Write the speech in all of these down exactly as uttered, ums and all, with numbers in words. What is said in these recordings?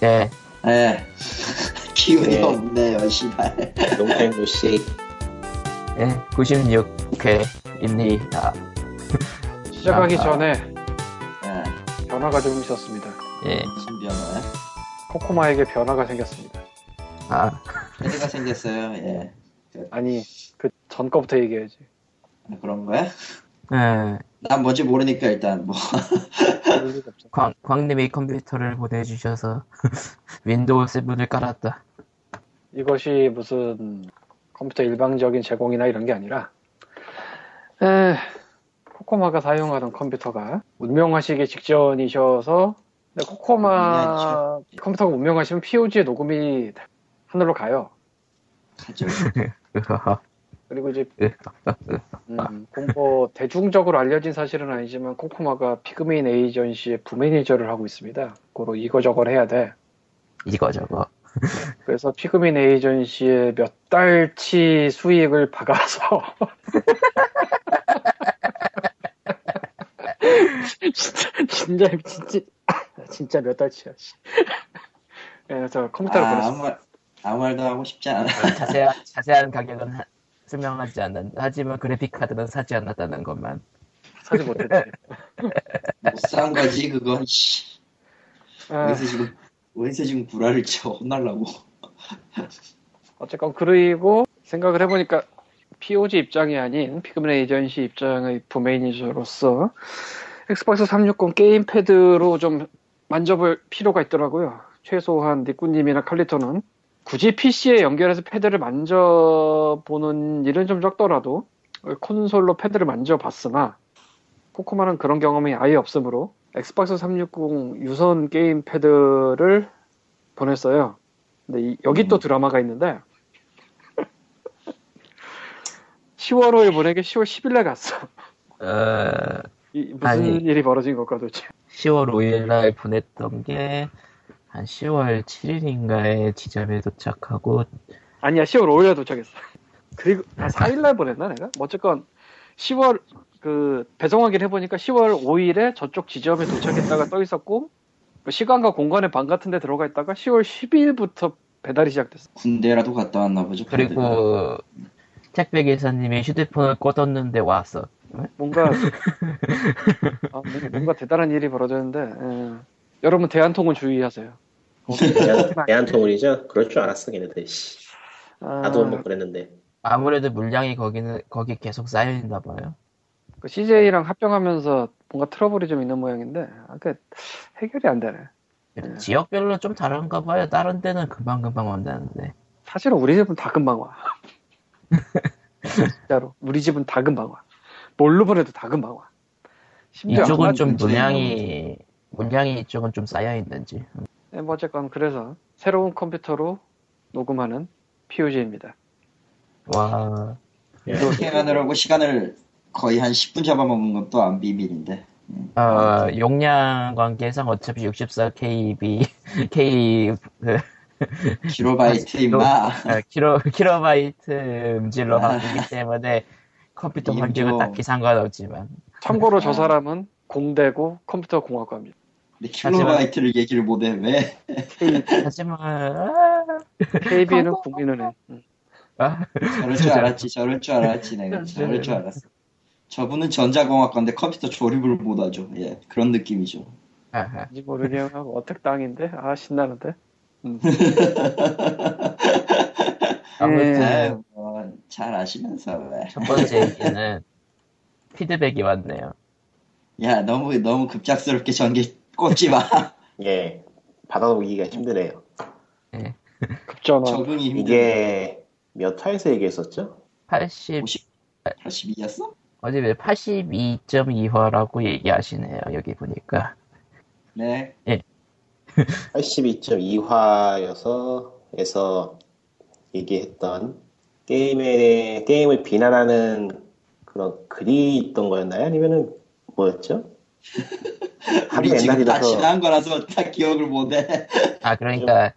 네. 네. 기운이 네. 없네요, 시발. 용팔 루시. 네, 구십육 회입니다. 시작하기 아, 전에 네. 변화가 좀 있었습니다. 예. 무슨 변화요? 코코마에게 변화가 생겼습니다. 아. 변화가 생겼어요, 예. 아니, 그 전 거부터 얘기해야지. 아, 그런 거야? 네. 난 뭔지 모르니까 일단 뭐. 광, 광님이 컴퓨터를 보내주셔서 윈도우 칠을 깔았다. 이것이 무슨 컴퓨터 일방적인 제공이나 이런 게 아니라 에, 코코마가 사용하던 컴퓨터가 운명하시기 직전이셔서 근데 코코마 컴퓨터가 운명하시면 피오지의 녹음이 하늘로 가요. 가죠. 그리고 이제 음, 뭐 대중적으로 알려진 사실은 아니지만 코코마가 피그민 에이전시의 부매니저를 하고 있습니다. 고로 이거저걸 해야 돼. 이거저거. 그래서 피그민 에이전시의 몇 달치 수익을 박아서 진짜 진짜 진짜 진짜 몇 달치야. 그래서 컴퓨터로 아, 보냈어. 아무 말 아무 말도 하고 싶지 않아. 자세한 자세한 가격은. 설명하지 않는다. 하지만 그래픽 카드는 사지 않았다는 것만. 사지 못했지. 못 산 거지 그건. 어디서 지금 어디서 지금 구라를 쳐 혼날라고. 어쨌건 그리고 생각을 해보니까 피오지 입장이 아닌 피그민 에이전시 입장의 부매니저로서 엑스박스 삼백육십 게임패드로 좀 만져볼 필요가 있더라고요. 최소한 니꾸님이나 칼리토는. 굳이 피씨에 연결해서 패드를 만져보는 일은 좀 적더라도 콘솔로 패드를 만져봤으나 코코마는 그런 경험이 아예 없으므로 엑스박스 삼백육십 유선 게임 패드를 보냈어요. 근데 이, 여기 음. 또 드라마가 있는데 시월 오일 보내게 시월 십일에 갔어. 어... 이, 무슨 아니, 일이 벌어진 걸까 도대체. 시월 오일날 보냈던 게 한 시월 칠일인가에 지점에 도착하고 아니야 시월 오일에 도착했어. 그리고 아, 사일날 보냈나 내가? 뭐 어쨌건 시월 그 배송 확인 해보니까 시월 오일에 저쪽 지점에 도착했다가 떠 있었고 시간과 공간의 방 같은 데 들어가 있다가 시월 십이일부터 배달이 시작됐어. 군대라도 갔다 왔나 보죠. 그리고 택배 기사님이 휴대폰을 꽂았는데 왔어. 뭔가 아, 뭔가 대단한 일이 벌어졌는데. 에. 여러분 대한통운 주의하세요. 대한, 대한통운이죠? 그럴 줄 알았어 걔네들. 아, 나도 한번 그랬는데. 아무래도 물량이 거기는 거기 계속 쌓여있나 봐요. 그 씨제이랑 합병하면서 뭔가 트러블이 좀 있는 모양인데 아, 그 해결이 안 되네. 지역별로 좀 다른가 봐요. 다른 데는 금방 금방 온다는데. 사실은 우리 집은 다 금방 와. 진짜로 우리 집은 다 금방 와. 뭘로 보내도 다 금방 와. 심지어 이쪽은 좀 물량이 물량이 이쪽은 좀 쌓여있는지. 네, 뭐 어쨌건 그래서 새로운 컴퓨터로 녹음하는 피오지입니다. 와. 이렇게 만으려고 시간을 거의 한 십 분 잡아먹은 건 또 안 비밀인데. 어, 용량 관계상 어차피 육십사 케이비, K, 킬로바이트 임마. 킬로, 킬로바이트 음질로 바꾸기 때문에 컴퓨터 관계는 딱히 상관없지만. 참고로 저 사람은 공대고 컴퓨터 공학과입니다. 근데 킬로바이트를 얘기를 못해 왜? 하지만 케이비는 국민은 해. 응. 아? 저럴 줄 알았지, 저럴 줄 알았지 내가 저럴 줄 알았어. 저분은 전자공학과인데 컴퓨터 조립을 못하죠. 예, 그런 느낌이죠. 아지 모르게요. 어택 땅인데 아 신나는데. 음. 아무튼 뭐, 잘 아시면서 왜? 첫 번째 얘기는 피드백이 왔네요. 야, 너무, 너무 급작스럽게 전기 꽂지 마. 예. 받아보기가 힘드네요. 예. 급전화. 적응이 힘드네요. 이게 몇 화에서 얘기했었죠? 팔십, 팔십이였어? 어제 왜 팔십이 점 이 화라고 얘기하시네요, 여기 보니까. 네. 예. 팔십이 점 이 화여서, 에서 얘기했던 게임에, 게임을 비난하는 그런 글이 있던 거였나요? 아니면은, 뭐였죠? 하루 옛날이라서 지난 거라서 다 기억을 못해. 아 그러니까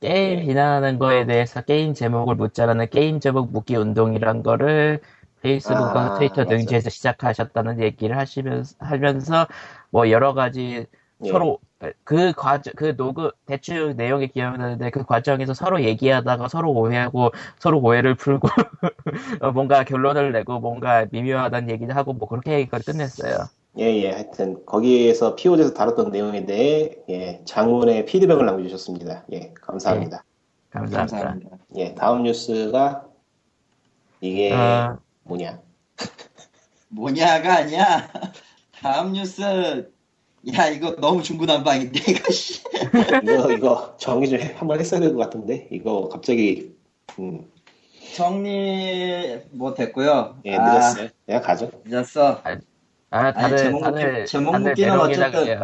게임 비난하는 거에 대해서 게임 제목을 묻자라는 게임 제목 묻기 운동이란 거를 페이스북과 아, 트위터 맞아. 등지에서 시작하셨다는 얘기를 하시면서 하면서 뭐 여러 가지 예. 서로 그 과정, 그 녹음 대충 내용이 기억나는데 그 과정에서 서로 얘기하다가 서로 오해하고 서로 오해를 풀고 뭔가 결론을 내고 뭔가 미묘하다는 얘기를 하고 뭐 그렇게 끝냈어요. 예예. 예, 하여튼 거기에서 피오지에서 다뤘던 내용에 대해 예, 장문의 피드백을 남겨주셨습니다. 예, 감사합니다. 예, 감사합니다. 감사합니다. 예, 다음 뉴스가 이게 어... 뭐냐? 뭐냐가 아니야. 다음 뉴스. 야 이거 너무 중구난방인데 이거 씨. 이거 이거 정리 좀 한번 했어야 될 것 같은데 이거 갑자기 음. 정리 못 했고요. 예 늦었어요. 아, 내가 가죠. 늦었어. 아, 아 다들 제목, 다들 제목 묶기는 어쨌든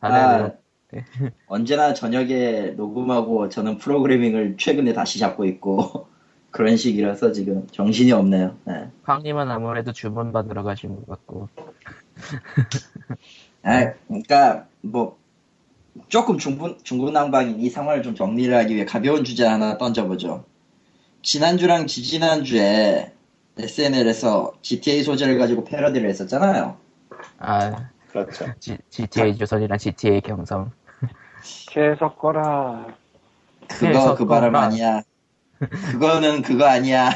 아, 네. 언제나 저녁에 녹음하고 저는 프로그래밍을 최근에 다시 잡고 있고 그런 식이라서 지금 정신이 없네요. 네. 황님은 아무래도 주문 받으러 가신 것 같고. 아, 그러니까 뭐 조금 중분 중구난방인 이 상황을 좀 정리를 하기 위해 가벼운 주제 하나 던져보죠. 지난주랑 지지난주에 에스엔엘에서 지티에이 소재를 가지고 패러디를 했었잖아요. 아, 그렇죠. 지, 지티에이 조선이랑 지티에이 경성. 계속 거라. 그거 그 바람 아니야. 그거는 그거 아니야.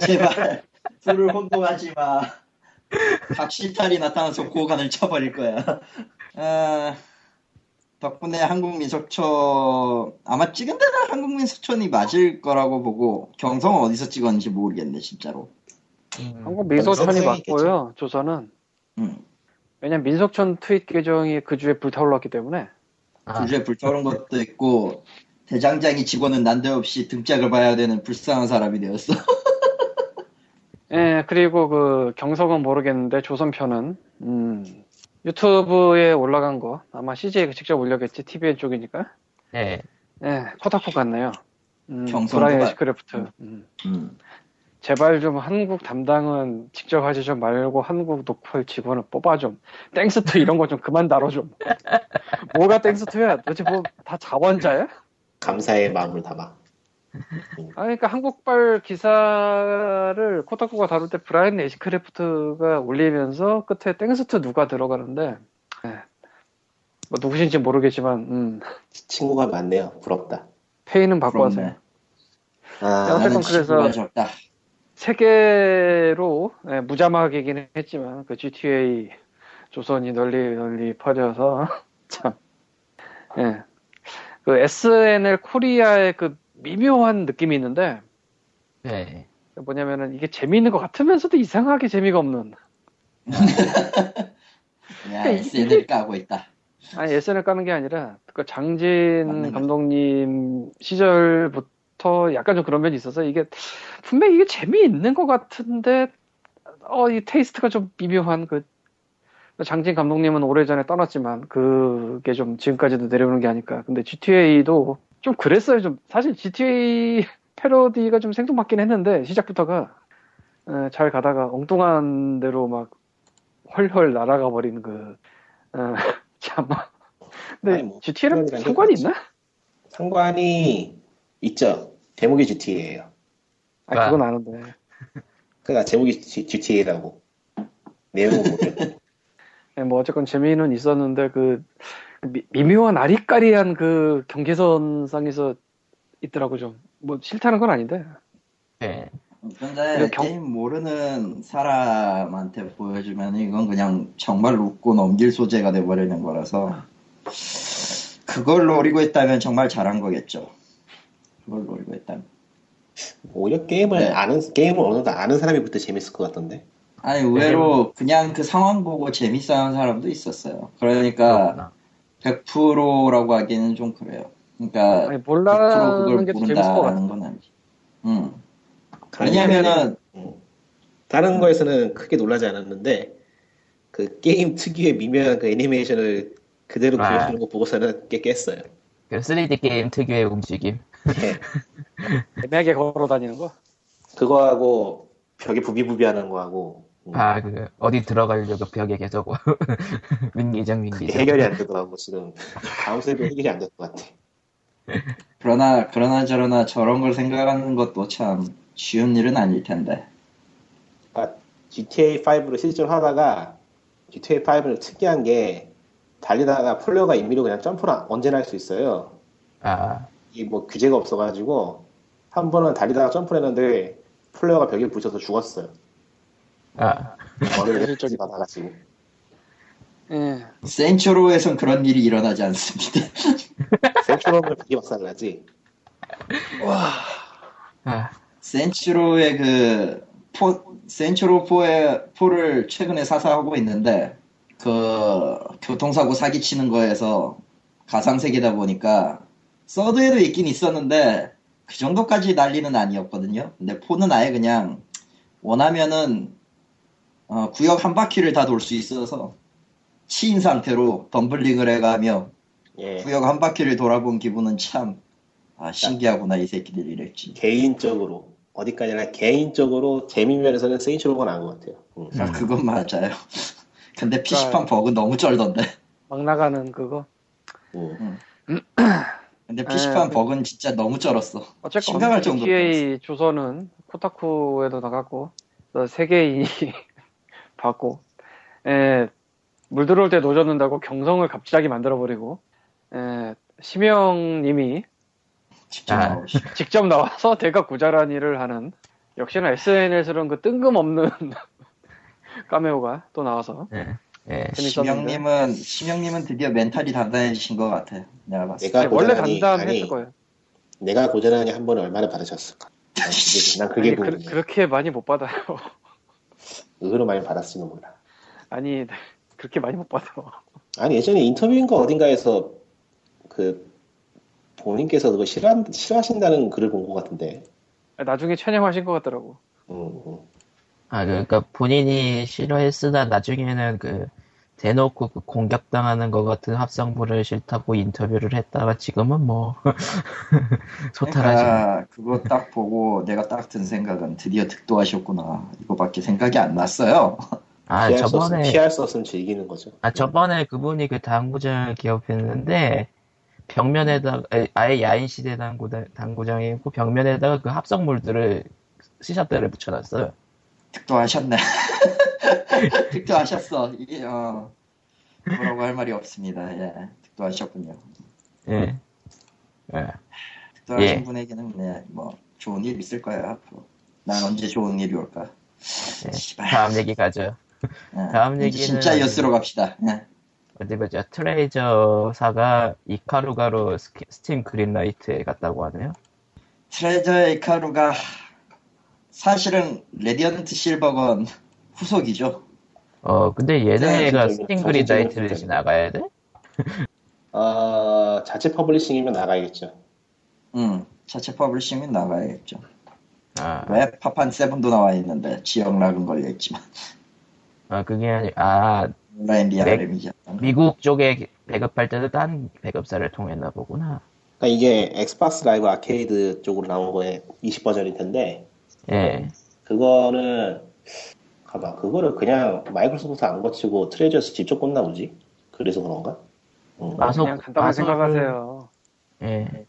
제발 술을 혼동하지 마. 박시탈이 나타나서 고간을 쳐버릴 거야. 아, 덕분에 한국 민속촌 아마 찍은 데는 한국 민속촌이 맞을 거라고 보고 경성은 어디서 찍었는지 모르겠네 진짜로. 음, 한국 민속촌이 맞고요. 조선은 음. 왜냐면 민속촌 트윗 계정이 그 주에 불타올랐기 때문에 아. 그 주에 불타오른 것도 있고 대장장이 직원은 난데없이 등짝을 봐야 되는 불쌍한 사람이 되었어. 예, 그리고 그 경성은 모르겠는데 조선편은 음, 유튜브에 올라간 거 아마 씨지에 직접 올렸겠지. 티비엔 쪽이니까. 네. 예, 코타쿠 같네요. 음, 브라이언 시크래프트. 음. 음. 제발 좀 한국 담당은 직접 하지 좀 말고 한국 노컬 직원을 뽑아 좀. 땡스투 이런 거 좀 그만 다뤄 좀. 뭐가 땡스투야? 도대체 뭐 다 자원자야? 감사의 마음을 담아. 아, 그러니까 한국발 기사를 코타쿠가 다룰 때 브라이언 시크래프트가 올리면서 끝에 땡스트 누가 들어가는데 네. 뭐 누구신지 모르겠지만 음. 친구가 많네요. 부럽다. 페이는 바꿔 하세요. 아, 어쨌건 그래서 세계로 네, 무자막이긴 했지만 그 지티에이 조선이 널리 널리 퍼져서 참 예. 네. 그 에스엔엘 코리아의 그 미묘한 느낌이 있는데 네. 뭐냐면은 이게 재미있는 것 같으면서도 이상하게 재미가 없는 야 에스엔엘 까고 있다. 아니 에스엔엘 까는 게 아니라 그 장진 감독님 시절부터 약간 좀 그런 면이 있어서 이게 분명히 이게 재미있는 것 같은데 어 이 테이스트가 좀 미묘한 그 장진 감독님은 오래전에 떠났지만 그게 좀 지금까지도 내려오는 게 아닐까. 근데 지티에이도 좀 그랬어요. 좀 사실 지티에이 패러디가 좀 생뚱맞긴 했는데 시작부터가 에, 잘 가다가 엉뚱한 대로 막 헐헐 날아가 버리는 그 참아. 근데 뭐, 지티에이랑 상관이 있나? 상관이 있죠. 제목이 지티에이예요. 아 그건 아는데. 그러니까 제목이 지티에이라고 내용은 모르겠고. 네, 뭐 어쨌건 재미는 있었는데 그. 미, 미묘한 아리까리한 그 경계선상에서 있더라고 좀. 뭐 싫다는 건 아닌데. 네. 근데 경... 게임 모르는 사람한테 보여주면 이건 그냥 정말 웃고 넘길 소재가 돼버리는 거라서 그걸 노리고 있다면 정말 잘한 거겠죠. 그걸 노리고 있다면. 오히려 게임을 네. 아는 게임을 어느 정도 아는 사람이부터 재밌을 것 같던데. 아니 의외로 그냥 그 상황 보고 재밌어하는 사람도 있었어요. 그러니까. 그렇구나. 백 퍼센트라고 하기에는 좀 그래요. 그러니까 아니, 몰라는 게 재밌다라는 건 아니지. 응. 왜냐면은 음. 다른 음. 거에서는 크게 놀라지 않았는데 그 게임 특유의 미묘한 그 애니메이션을 그대로 아. 보여주는 거 보고서는 꽤 깼어요. 그 쓰리디 게임 특유의 움직임. 예. 애매하게 걸어다니는 거? 그거하고 벽에 부비부비하는 거하고. 아, 그, 어디 들어가려고 벽에 계속 민기장, 민기장. 해결이 안 되더라고, 지금. 다음 세대 해결이 안 될 것 같아. 그러나, 그러나 저러나 저런 걸 생각하는 것도 참 쉬운 일은 아닐 텐데. 아, 지티에이 파이브를 실제로 하다가, 지티에이 파이브를 특이한 게, 달리다가 플레어가 임의로 그냥 점프를 언제나 할 수 있어요. 아. 이 뭐 규제가 없어가지고 한 번은 달리다가 점프를 했는데 플레어가 벽에 부딪혀서 죽었어요. 아. 머리를 쪽이 받아가지고. 예. 센츄로에선 그런 일이 일어나지 않습니다. 센츄로는 그게 박살나지. 와. 아. 센츄로의 그 포, 센츄로 포의 포를 최근에 사사하고 있는데 그 교통사고 사기치는 거에서 가상세계다 보니까 서드에도 있긴 있었는데 그 정도까지 난리는 아니었거든요. 근데 포는 아예 그냥 원하면은 어, 구역 한 바퀴를 다 돌 수 있어서 치인 상태로 덤블링을 해가며 예. 구역 한 바퀴를 돌아본 기분은 참 아, 신기하구나 이 새끼들이 이랬지. 개인적으로 어디까지나 개인적으로 재미 면에서는 센츄로가 나은 것 같아요. 응. 아, 그건 맞아요. 근데 피씨판 버그 너무 쩔던데. 막 나가는 그거. 응. 근데 피씨판 버그는 진짜 너무 쩔었어. 심각할 정도로. 피티에이 조선은 코타쿠에도 나갔고 세계인이 받고 에, 물 들어올 때 노젓는다고 경성을 갑자기 만들어버리고 에, 심영님이 직접, 아. 직접 나와서 대가 구자란 일을 하는 역시나 에스엔엘스러운 그 뜬금없는 까메오가 또 나와서. 네. 네. 심영님은 심영님은 드디어 멘탈이 단단해지신 것 같아. 내가 봤을 때. 원래 단단했을 거예요. 내가 고자라니 한 번에 얼마나 받으셨을까? 난 그게, 난 그게 아니, 궁금해. 그, 그렇게 많이 못 받아요. 의외로 많이 받았으면 몰라. 아니 그렇게 많이 못 받아. 아니 예전에 인터뷰인가 어딘가에서 그 본인께서 그거 싫어 싫어하신다는 글을 본 것 같은데. 나중에 촬영하신 것 같더라고. 음. 음. 아, 그러니까 본인이 싫어했으나 나중에는 그 대놓고 그 공격당하는 것 같은 합성부를 싫다고 인터뷰를 했다가 지금은 뭐 소탈하지. 그러니까 그거 딱 보고 내가 딱 든 생각은 드디어 득도하셨구나. 이거밖에 생각이 안 났어요. 아, 피할 저번에 수 없, 피할 수 없으면 즐기는 거죠. 아, 저번에 그분이 그 당구장 기업했는데 벽면에다가 아예 야인 시대 당구장 당구장이고 벽면에다가 그 합성물들을 스샷들을 붙여놨어요. 득도하셨네. 득도하셨어. 이게 어, 뭐라고 할 말이 없습니다. 예, 득도하셨군요. 예, 예. 득도하신 예. 분에게는 네, 뭐 좋은 일 있을 거예요 앞으로. 난 언제 좋은 일이 올까? 예. 다음 얘기 가죠. 예. 다음 얘기는 진짜 여수로 갑시다. 예. 어디 보자. 트레이저사가 이카루가로 스키, 스팀 그린라이트에 갔다고 하네요. 트레이저의 이카루가. 사실은 레이디언트 실버건 후속이죠. 어 근데 얘네가 스팀 그린라이트를 지나가야 돼? 어, 자체 퍼블리싱이면 나가야겠죠. 응, 자체 퍼블리싱이면 나가야겠죠. 아. 왜 파판 세븐도 나와 있는데 지역 락은 걸려있지만. 아 그게 아니 아 온라인 리아램이죠. 미국 쪽에 배급할 때도 딴 배급사를 통했나 보구나. 그러니까 이게 엑스박스 라이브 아케이드 쪽으로 나온 거에 이십 버전일 텐데. 예. 그거는, 가봐. 그거를 그냥 마이크로소프트 안 거치고 트레이저에서 직접 꽂나 보지? 그래서 그런가? 응. 마소, 그냥 간단하게 마소... 생각하세요. 예.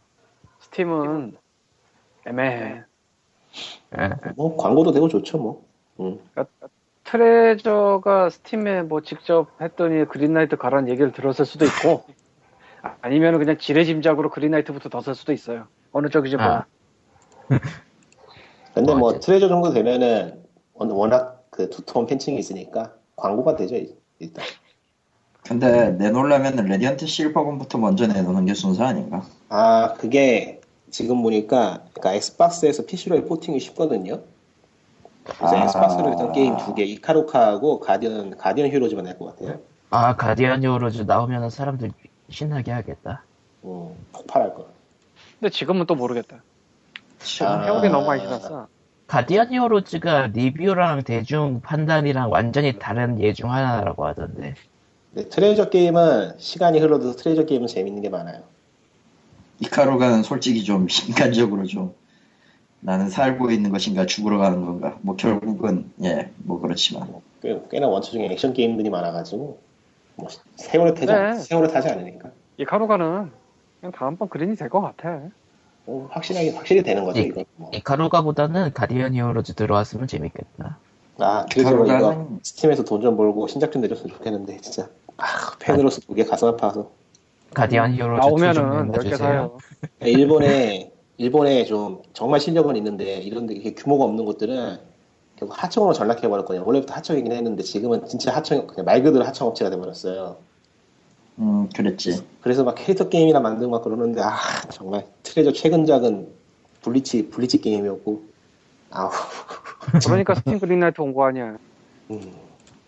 스팀은 애매해. 예. 뭐, 광고도 되고 좋죠, 뭐. 응. 그러니까, 트레이저가 스팀에 뭐 직접 했더니 그린라이트 가라는 얘기를 들었을 수도 있고, 아니면 그냥 지레짐작으로 그린라이트부터 더 쓸 수도 있어요. 어느 쪽이지 뭐. 아. 근데 뭐 맞아. 트레이저 정도 되면은 워낙 그 두툼한 팬층이 있으니까 광고가 되죠 일단. 근데 내놓으려면은 레디언트 실버건부터 먼저 내놓는 게 순서 아닌가? 아 그게 지금 보니까 그러니까 엑스박스에서 피시로의 포팅이 쉽거든요. 그래서 아... 엑스박스로 했던 게임 두 개 이카루카하고 가디언 가디언 히어로즈만 할 것 같아요. 아 가디언 히어로즈 나오면은 사람들 신나게 하겠다. 어 폭발할 거야. 근데 지금은 또 모르겠다. 아, 해오기 너무 많이 지났어. 가디언 히어로즈가 리뷰랑 대중 판단이랑 완전히 다른 예 중 하나라고 하던데. 네, 트레이저 게임은 시간이 흘러도 트레이저 게임은 재밌는 게 많아요. 이카루가는 솔직히 좀 인간적으로 좀 나는 살고 있는 것인가 죽으러 가는 건가 뭐 결국은 예, 뭐 그렇지만 꽤, 꽤나 원초 중에 액션 게임들이 많아가지고 뭐 세월을 타지, 네. 세월을 타지 않으니까 이카루가는 그냥 다음번 그린이 될 것 같아. 확실하게 확실히 되는 거죠. 이, 뭐. 이카루가보다는 가디언 히어로즈 들어왔으면 재밌겠다. 아, 그래서 이거 스팀에서 돈 좀 벌고 신작 좀 내줬으면 좋겠는데 진짜. 아, 팬으로서 그게 가슴 아파서. 가디언 히어로즈 나오면은 몇 개 사요. 일본에 일본에 좀 정말 실력은 있는데 이런 데 이렇게 규모가 없는 곳들은 결국 하청으로 전락해 버렸거든요. 원래부터 하청이긴 했는데 지금은 진짜 하청 그냥 말 그대로 하청 업체가 돼 버렸어요. 음, 그랬지. 그래서 막 캐릭터 게임이나 만든 막 그러는데 아, 정말 트레저 최근작은 블리치 블리치 게임이었고. 아우. 그러니까 스팀 그린라이트 온 거 아니야. 음.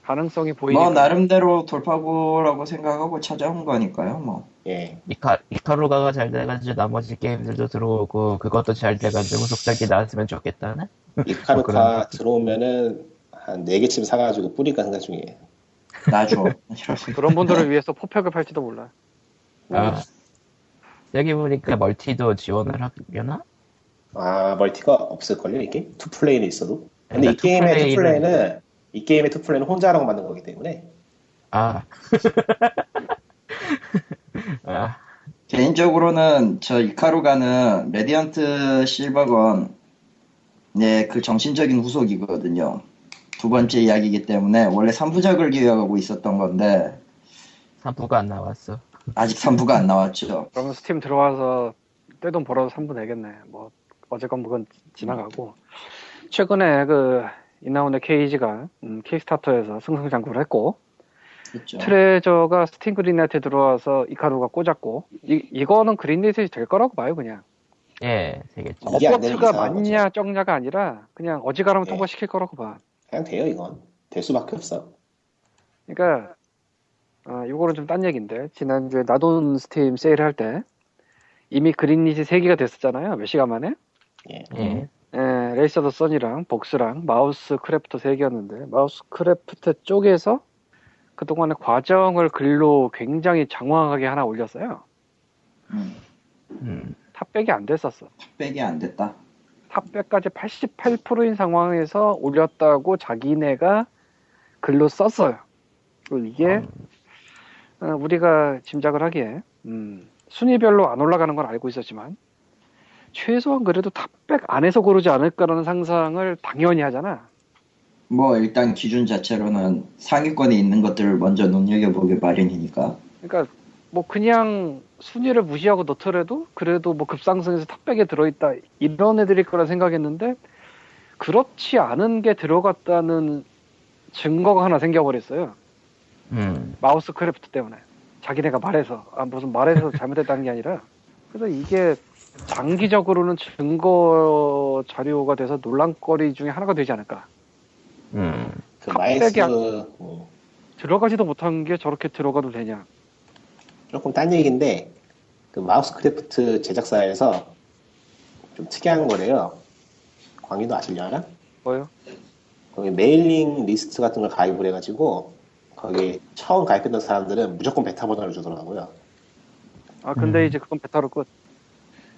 가능성이 보이니까. 뭐 나름대로 돌파구라고 생각하고 찾아온 거니까요. 뭐. 예. 이카 이카루가가 잘 돼가지고 나머지 게임들도 들어오고 그것도 잘 돼가지고 속작이 나왔으면 좋겠다는. 이카루가 뭐 들어오면은 한 네 개쯤 사가지고 뿌릴까 생각 중이에요. 나죠. 그런 분들을 위해서 포팩을 팔지도 몰라. 아. 여기 보니까 멀티도 지원을 하려나? 아 멀티가 없을걸요 이게? 투 플레이는 있어도. 근데 그러니까 이 게임의 투 플레이는, 플레이는... 이 게임의 투플레이는 혼자라고 만든 거기 때문에. 아. 아. 개인적으로는 저 이카루가는 레이디언트 실버건, 네, 그 정신적인 후속이거든요. 두 번째 이야기이기 때문에 원래 삼 부작을 기획하고 있었던 건데. 삼 부가 안 나왔어. 아직 삼 부가 안 나왔죠. 그러면 스팀 들어와서 떼돈 벌어서 삼 부 내겠네. 뭐, 어쨌건 그건 지나가고. 최근에 그, 이나후네 케이지가 음, 킥스타터에서 승승장구를 했고, 그쵸. 트레저가 스팀 그린라이트에 들어와서 이카루가 꽂았고, 이, 이거는 그린라이트가 될 거라고 봐요 그냥. 예, 되겠죠. 어퍼트가 맞냐 적냐가 아니라 그냥 어지간하면 예. 통과시킬 거라고 봐. 그냥 돼요 이건. 될 수밖에 없어. 그러니까 어, 이거는 좀 딴 얘기인데 지난주에 나돈 스팀 세일을 할 때 이미 그린라이트 세 개가 됐었잖아요. 몇 시간 만에. 예. 예. 예, 레이서 더 선이랑 복스랑 마우스 크래프트 세 개였는데 마우스 크래프트 쪽에서 그동안의 과정을 글로 굉장히 장황하게 하나 올렸어요. 음. 음. 탑백이 안 됐었어. 탑백이 안 됐다. 탑백까지 팔십팔 퍼센트인 상황에서 올렸다고 자기네가 글로 썼어요. 그리고 이게 음. 우리가 짐작을 하기에 음, 순위별로 안 올라가는 건 알고 있었지만 최소한 그래도 탑백 안에서 고르지 않을까라는 상상을 당연히 하잖아. 뭐 일단 기준 자체로는 상위권에 있는 것들을 먼저 눈여겨보기 마련이니까. 그러니까 뭐 그냥 순위를 무시하고 넣더라도 그래도 뭐 급상승해서 탑백에 들어있다 이런 애들일 거라 생각했는데 그렇지 않은 게 들어갔다는 증거가 하나 생겨버렸어요. 음. 마우스 크래프트 때문에 자기네가 말해서 아 무슨 말해서 잘못했다는 게 아니라 그래서 이게 장기적으로는 증거 자료가 돼서 논란거리 중에 하나가 되지 않을까. 음. 그 마이스 어. 들어가지도 못한 게 저렇게 들어가도 되냐. 조금 딴 얘기인데 그 마우스크래프트 제작사에서 좀 특이한 거래요. 광희도 아실려나? 뭐요? 거기 메일링 리스트 같은 걸 가입을 해가지고 거기 처음 가입했던 사람들은 무조건 베타 버전을 주더라고요. 아 근데 음. 이제 그건 베타로 끝.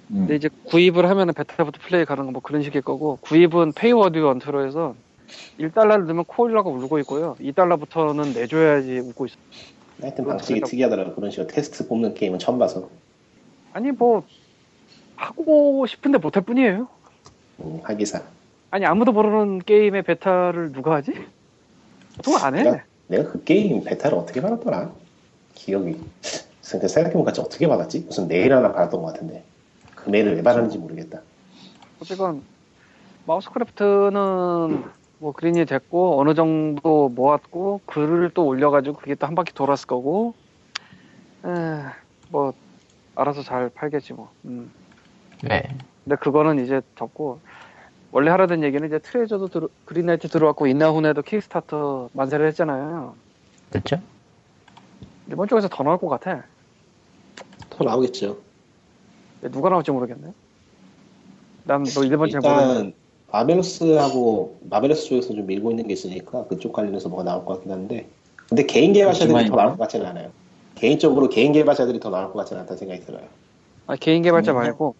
근데 이제 구입을 하면은 베타부터 플레이 가는 거 뭐 그런 식일 거고, 구입은 페이워드 원트로 해서 일 달러를 넣으면 코일라가 울고 있고요. 이 달러부터는 내줘야지 웃고 있어요. 하여튼 방식이 특이하더라고요. 그런 식으로 테스트 뽑는 게임은 처음 봐서. 아니 뭐 하고 싶은데 못할 뿐이에요. 음, 하기사. 아니 아무도 모르는 게임의 베타를 누가 하지? 보통 안 해. 내가, 내가 그 게임 베타를 어떻게 받았더라? 기억이. 생각해보면 같이 어떻게 받았지? 무슨 내일 하나 받았던 것 같은데. 금액을 왜 말하는지 모르겠다. 어쨌건 마우스크래프트는 뭐 그린이 됐고 어느 정도 모았고 글을 또 올려가지고 그게 또 한 바퀴 돌았을 거고 에, 뭐 알아서 잘 팔겠지 뭐. 음. 네. 근데 그거는 이제 접고 원래 하려던 얘기는 이제 트레저도 들어, 그린라이트 들어왔고 이나후네도 킥스타터 만세를 했잖아요. 그렇죠? 일본 쪽에서 더 나올 것 같아. 더 나오겠죠. 누가 나올지 모르겠네. 난 너 일본 잘 모르겠네. 일단 마벨로스하고 마벨로스 쪽에서 좀 밀고 있는 게 있으니까 그쪽 관련해서 뭐가 나올 것 같긴 한데 근데 개인 개발자들이 더 나올 것 같지는 않아요. 개인적으로 개인 개발자들이 더 나올 것 같지는 않다는 생각이 들어요. 아 개인 개발자 말고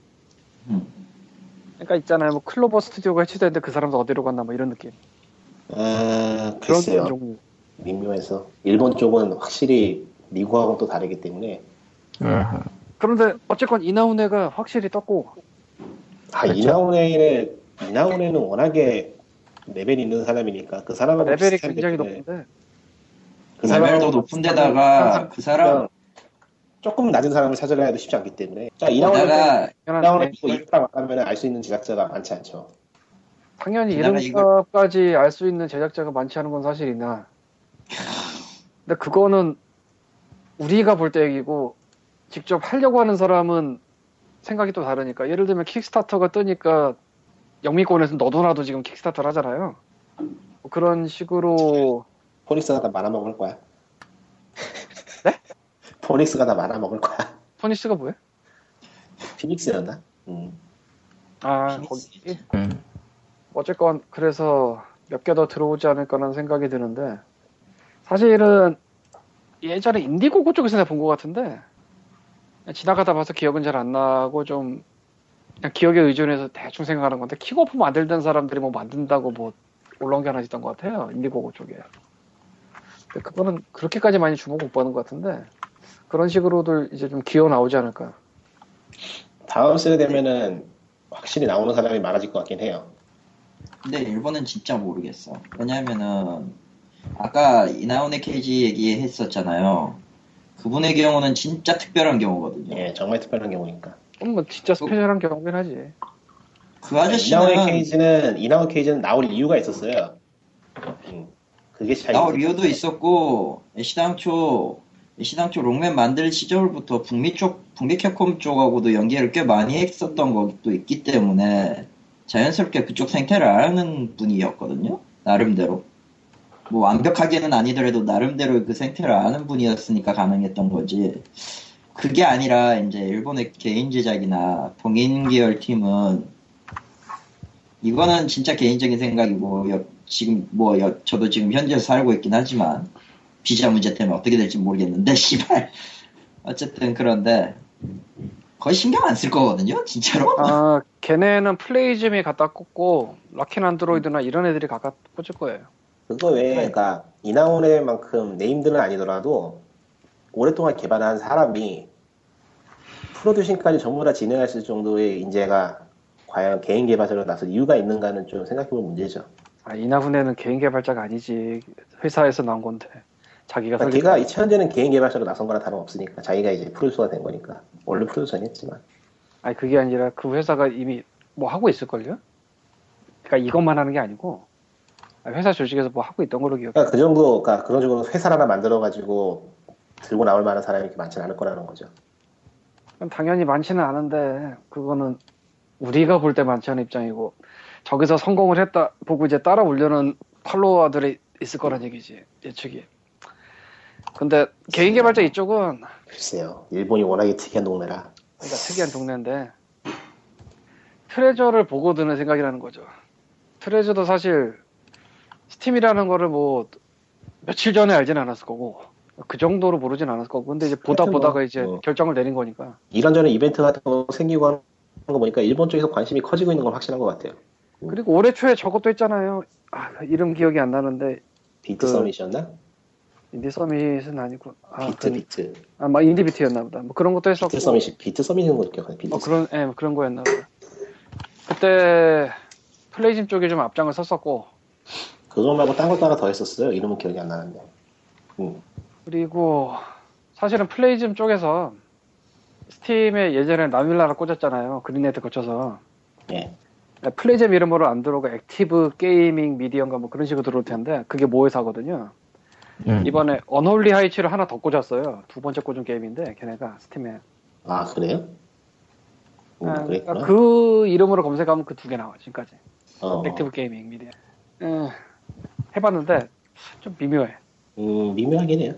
음. 그러니까 있잖아요. 뭐 클로버 스튜디오가 해체됐는데 그 사람도 어디로 갔나 뭐 이런 느낌. 아 글쎄요. 미묘해서 일본 쪽은 확실히 미국하고는 또 다르기 때문에 아하. 그런데 어쨌건 이나우네가 확실히 떴고. 아 그렇죠? 이나우네는 이나우네는 워낙에 레벨이 있는 사람이니까 그 사람한테 레벨이 굉장히 높은데 그 사람을 더 높은 데다가 그 사람 조금 낮은 사람을 찾으려 해도 쉽지 않기 때문에. 자, 이나후네 이나후네 이름값 하면 알 수 있는 제작자가 많지 않죠. 당연히 이름값까지 알 수 있는 제작자가 많지 않은 건 사실이나. 근데 그거는 우리가 볼 때 얘기고 직접 하려고 하는 사람은 생각이 또 다르니까. 예를 들면 킥스타터가 뜨니까 영미권에서는 너도 나도 지금 킥스타터를 하잖아요. 뭐 그런 식으로 포닉스가 다 말아먹을 거야. 네? 포닉스가 다 말아먹을 거야. 포닉스가 뭐야? 피닉스였나? 음. 아 피닉스? 거기? 음. 어쨌건 그래서 몇 개 더 들어오지 않을까라는 생각이 드는데, 사실은 예전에 인디고고 쪽에서 내가 본 것 같은데 지나가다 봐서 기억은 잘 안 나고 좀 그냥 기억에 의존해서 대충 생각하는 건데, 킥오프 만들던 사람들이 뭐 만든다고 뭐 올라온 게 하나 있던 것 같아요. 인디고고 쪽에. 근데 그거는 그렇게까지 많이 주목 못 받는 것 같은데 그런 식으로들 이제 좀 기어 나오지 않을까. 다음 세대 되면은 확실히 나오는 사람이 많아질 것 같긴 해요. 근데 일본은 진짜 모르겠어. 왜냐면은 아까 이나후네 케이지 얘기했었잖아요. 그분의 경우는 진짜 특별한 경우거든요. 예, 정말 특별한 경우니까. 음, 뭐 진짜 스페셜한 그, 경우긴 하지. 그 아저씨는 이나후네 케이지는 이나후네 케이지는 나올 이유가 있었어요. 음, 그게 잘 나올 이유도 있었고, 애시당초 애시당초 롱맨 만들 시절부터 북미 쪽 북미 캡콤 쪽하고도 연계를 꽤 많이 했었던 것도 있기 때문에 자연스럽게 그쪽 생태를 아는 분이었거든요. 나름대로. 뭐 완벽하게는 아니더라도 나름대로 그 생태를 아는 분이었으니까 가능했던 거지. 그게 아니라 이제 일본의 개인 제작이나 동인 계열 팀은 이거는 진짜 개인적인 생각이고, 여, 지금 뭐 여, 저도 지금 현재 살고 있긴 하지만 비자 문제 때문에 어떻게 될지 모르겠는데 씨발 어쨌든 그런데 거의 신경 안 쓸 거거든요 진짜로. 아 걔네는 플레이즘이 갖다 꽂고 락킨 안드로이드나 이런 애들이 갖다 꽂을 거예요. 그거 외에, 그러니까 이나오네만큼 네임들은 아니더라도 오랫동안 개발한 사람이 프로듀싱까지 전부 다 진행할 수 있을 정도의 인재가 과연 개인 개발자로 나설 이유가 있는가는 좀 생각해볼 문제죠. 아 이나후네는 개인 개발자가 아니지. 회사에서 나온 건데 자기가. 그러니까 걔가 이천년대는 개인 개발자로 나선 거랑 다름없으니까 자기가 이제 프로듀서가 된 거니까. 원래 프로듀서는 했지만. 아니 그게 아니라 그 회사가 이미 뭐 하고 있을걸요? 그러니까 이것만 하는 게 아니고 회사 조직에서 뭐 하고 있던 걸로 기억해요. 그러니까 그 정도, 그러니까 그런 식으로 회사 하나 만들어가지고 들고 나올 만한 사람이 이렇게 많지는 않을 거라는 거죠. 당연히 많지는 않은데 그거는 우리가 볼 때 많지 않은 입장이고 저기서 성공을 했다 보고 이제 따라오려는 팔로워들이 있을 거란 얘기지, 예측이. 근데 개인 개발자 이쪽은 글쎄요. 일본이 워낙에 특이한 동네라. 그러니까 특이한 동네인데 트레저를 보고 드는 생각이라는 거죠. 트레저도 사실 스팀이라는 거를 뭐 며칠 전에 알진 않았을 거고 그 정도로 모르진 않았을 거고, 근데 이제 보다 보다가 뭐, 이제 뭐. 결정을 내린 거니까. 이런저런 이벤트 같은 거 생기고 하는 거 보니까 일본 쪽에서 관심이 커지고 있는 건 확실한 것 같아요. 그리고 올해 초에 저것도 했잖아요. 아, 이름 기억이 안 나는데 비트 그, 서밋이었나? 인디 서밋은 아니고 아, 비트 그, 비트 아, 막 인디 비트였나 보다. 뭐 그런 것도 했었고. 비트 서밋이 비트 서밋인 거 기억하네. 비트 어, 그런 예, 뭐 그런 거였나 보다. 그때 플레이즘 쪽에 좀 앞장을 섰었고. 그거 말고 딴 것도 하나 더 했었어요. 이름은 기억이 안 나는데. 음. 그리고 사실은 플레이즘 쪽에서 스팀에 예전에 나밀라를 꽂았잖아요. 그린라이트 거쳐서. 예. 플레이즘 이름으로 안 들어오고 액티브 게이밍 미디언가 뭐 그런 식으로 들어올 텐데 그게 모회사거든요. 음. 이번에 언홀리 하이츠를 하나 더 꽂았어요. 두 번째 꽂은 게임인데 걔네가 스팀에. 아 그래요? 음, 아, 그러니까 그 이름으로 검색하면 그 두 개 나와 지금까지. 어. 액티브 게이밍 미디언. 음. 해봤는데 좀 미묘해. 음 미묘하긴 해요.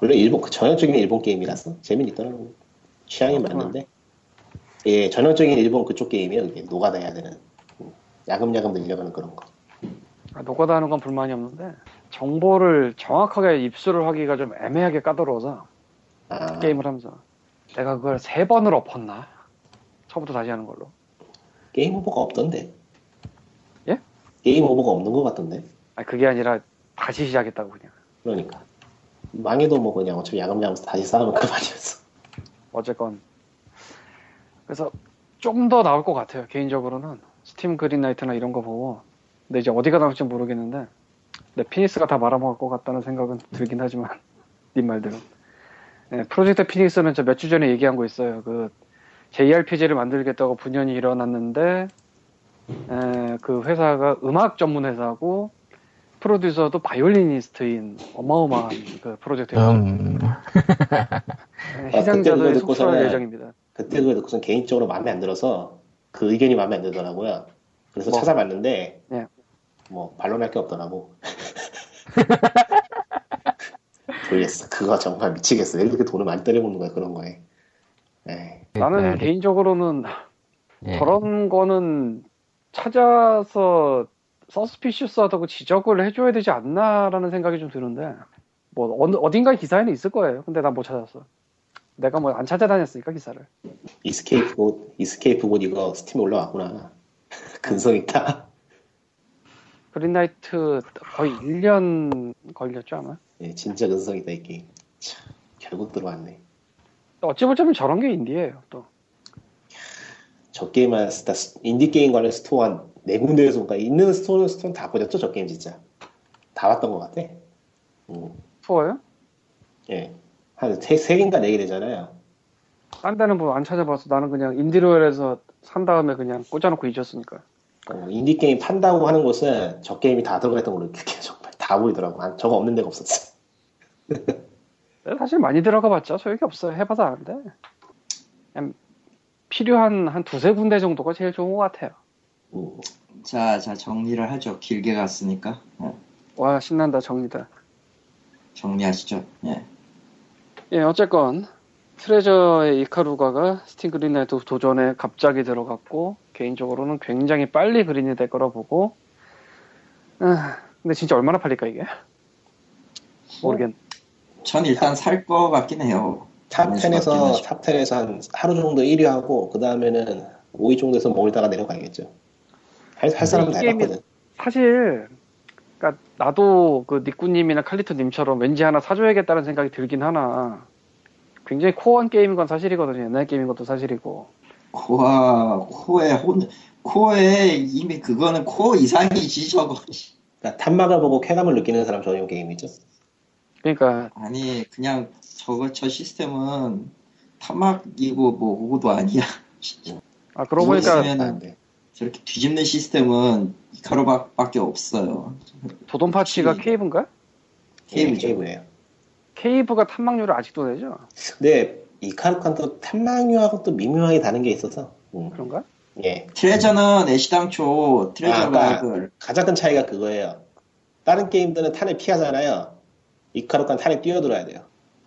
원래 일본 그 전형적인 일본 게임이라서 재미는 있더라고. 취향이 그렇구나. 맞는데 예 전형적인 일본 그쪽 게임이에요. 이게 노가다 해야 되는 야금야금 늘려가는 그런 거. 아, 노가다 하는 건 불만이 없는데 정보를 정확하게 입수를 하기가 좀 애매하게 까다로워서 아. 게임을 하면서 내가 그걸 세 번을 엎었나? 처음부터 다시 하는 걸로. 게임 후보가 없던데. 예? 게임 후보가 없는 것 같던데. 아 그게 아니라 다시 시작했다고 그냥. 그러니까 망해도 뭐 그냥 어차피 야금야금서 다시 싸우면 그만이었어. 어쨌건 그래서 좀 더 나올 것 같아요 개인적으로는. 스팀 그린라이트나 이런 거 보고. 근데 이제 어디가 나올지 모르겠는데 네, 피닉스가 다 말아먹을 것 같다는 생각은 들긴 하지만 님 말대로. 네, 프로젝트 피닉스는 저 몇 주 전에 얘기한 거 있어요. 그 제이알피지를 만들겠다고 분연이 일어났는데 에, 그 회사가 음악 전문 회사고 프로듀서도 바이올리니스트인 어마어마한 그 프로젝트였죠. 음. 시장자들의 속출할 예정입니다. 그때 그걸 듣고선 개인적으로 마음에 안 들어서 그 의견이 마음에 안 들더라고요. 그래서 뭐, 찾아봤는데 예. 뭐 반론할 게 없더라고. 모르겠어. 그거 정말 미치겠어. 왜 이렇게 돈을 많이 때려먹는 거야 그런 거에. 에이. 나는 개인적으로는 예. 그런 거는 찾아서 서스피셔스하다고 지적을 해줘야 되지 않나라는 생각이 좀 드는데 뭐 어느, 어딘가에 기사에는 있을 거예요. 근데 난 못 찾았어. 내가 뭐 안 찾아다녔으니까 기사를. 이스케이프 봇, 이스케이프 봇 이거 스팀에 올라왔구나. 근성 있다. 그린라이트 거의 일 년 걸렸죠 아마. 예, 진짜 근성 있다 이 게임. 참, 결국 들어왔네. 어찌 보자면 저런 게 인디예요 또. 저 게임만 인디 게임 관련 스토어 한 네 군데에서 그러니까 있는 스토어 스토어 다 보셨죠 저 게임 진짜. 다 왔던 것 같아. 음. 스토어요? 예. 한 세 개인가 네 개 되잖아요. 딴 데는 뭐 안 찾아봤어. 나는 그냥 인디로열에서 산 다음에 그냥 꽂아놓고 잊었으니까. 어, 인디 게임 판다고 하는 곳은 저 게임이 다 들어갔던 걸로 기억해요. 정말 다 보이더라고. 안, 저거 없는 데가 없었어. 사실 많이 들어가봤자 소용이 없어요. 해봐도 안 돼. 그냥 필요한 한 두세 군데 정도가 제일 좋은 것 같아요. 오. 자, 자 정리를 하죠. 길게 갔으니까. 어. 와 신난다 정리다. 정리하시죠. 예. 예, 어쨌건 트레저의 이카루가가 스팀 그린라이트 도전에 갑자기 들어갔고 개인적으로는 굉장히 빨리 그린이 될 거라 보고 아, 근데 진짜 얼마나 팔릴까 이게? 모르겠네. 전 일단 살 거 같긴 해요. 탑 텐에서, 탑 텐에서 한 하루 정도 일 위 하고 그 다음에는 오 위 정도에서 머물다가 내려가야겠죠. 할, 할 사람은 다 해봤거든. 사실 그러니까 나도 그 니꾸님이나 칼리토님처럼 왠지 하나 사줘야겠다는 생각이 들긴 하나 굉장히 코어한 게임인 건 사실이거든요. 옛날 게임인 것도 사실이고. 코어, 코어에, 혼, 코어에 이미 그거는 코어 이상이지 저거. 그러니까 탄막을 보고 쾌감을 느끼는 사람 전용 게임이죠. 그러니까 아니 그냥 저거 저 시스템은 탄막이고 뭐고도 아니야. 아 그러고 보니까 저렇게 뒤집는 시스템은 이카루밖에 없어요. 도돈 파치가 케이브인가? 케이브죠. 케이브예요. 케이브가 탄막률을 아직도 내죠? 네, 이카루칸 또 탄막률하고 또 미묘하게 다른 게 있어서. 음. 그런가? 예. 트레저는 애시당초 트레저가 아, 그러니까 가장 큰 차이가 그거예요. 다른 게임들은 탄을 피하잖아요. 이카루칸 탄에 뛰어들어야 돼요.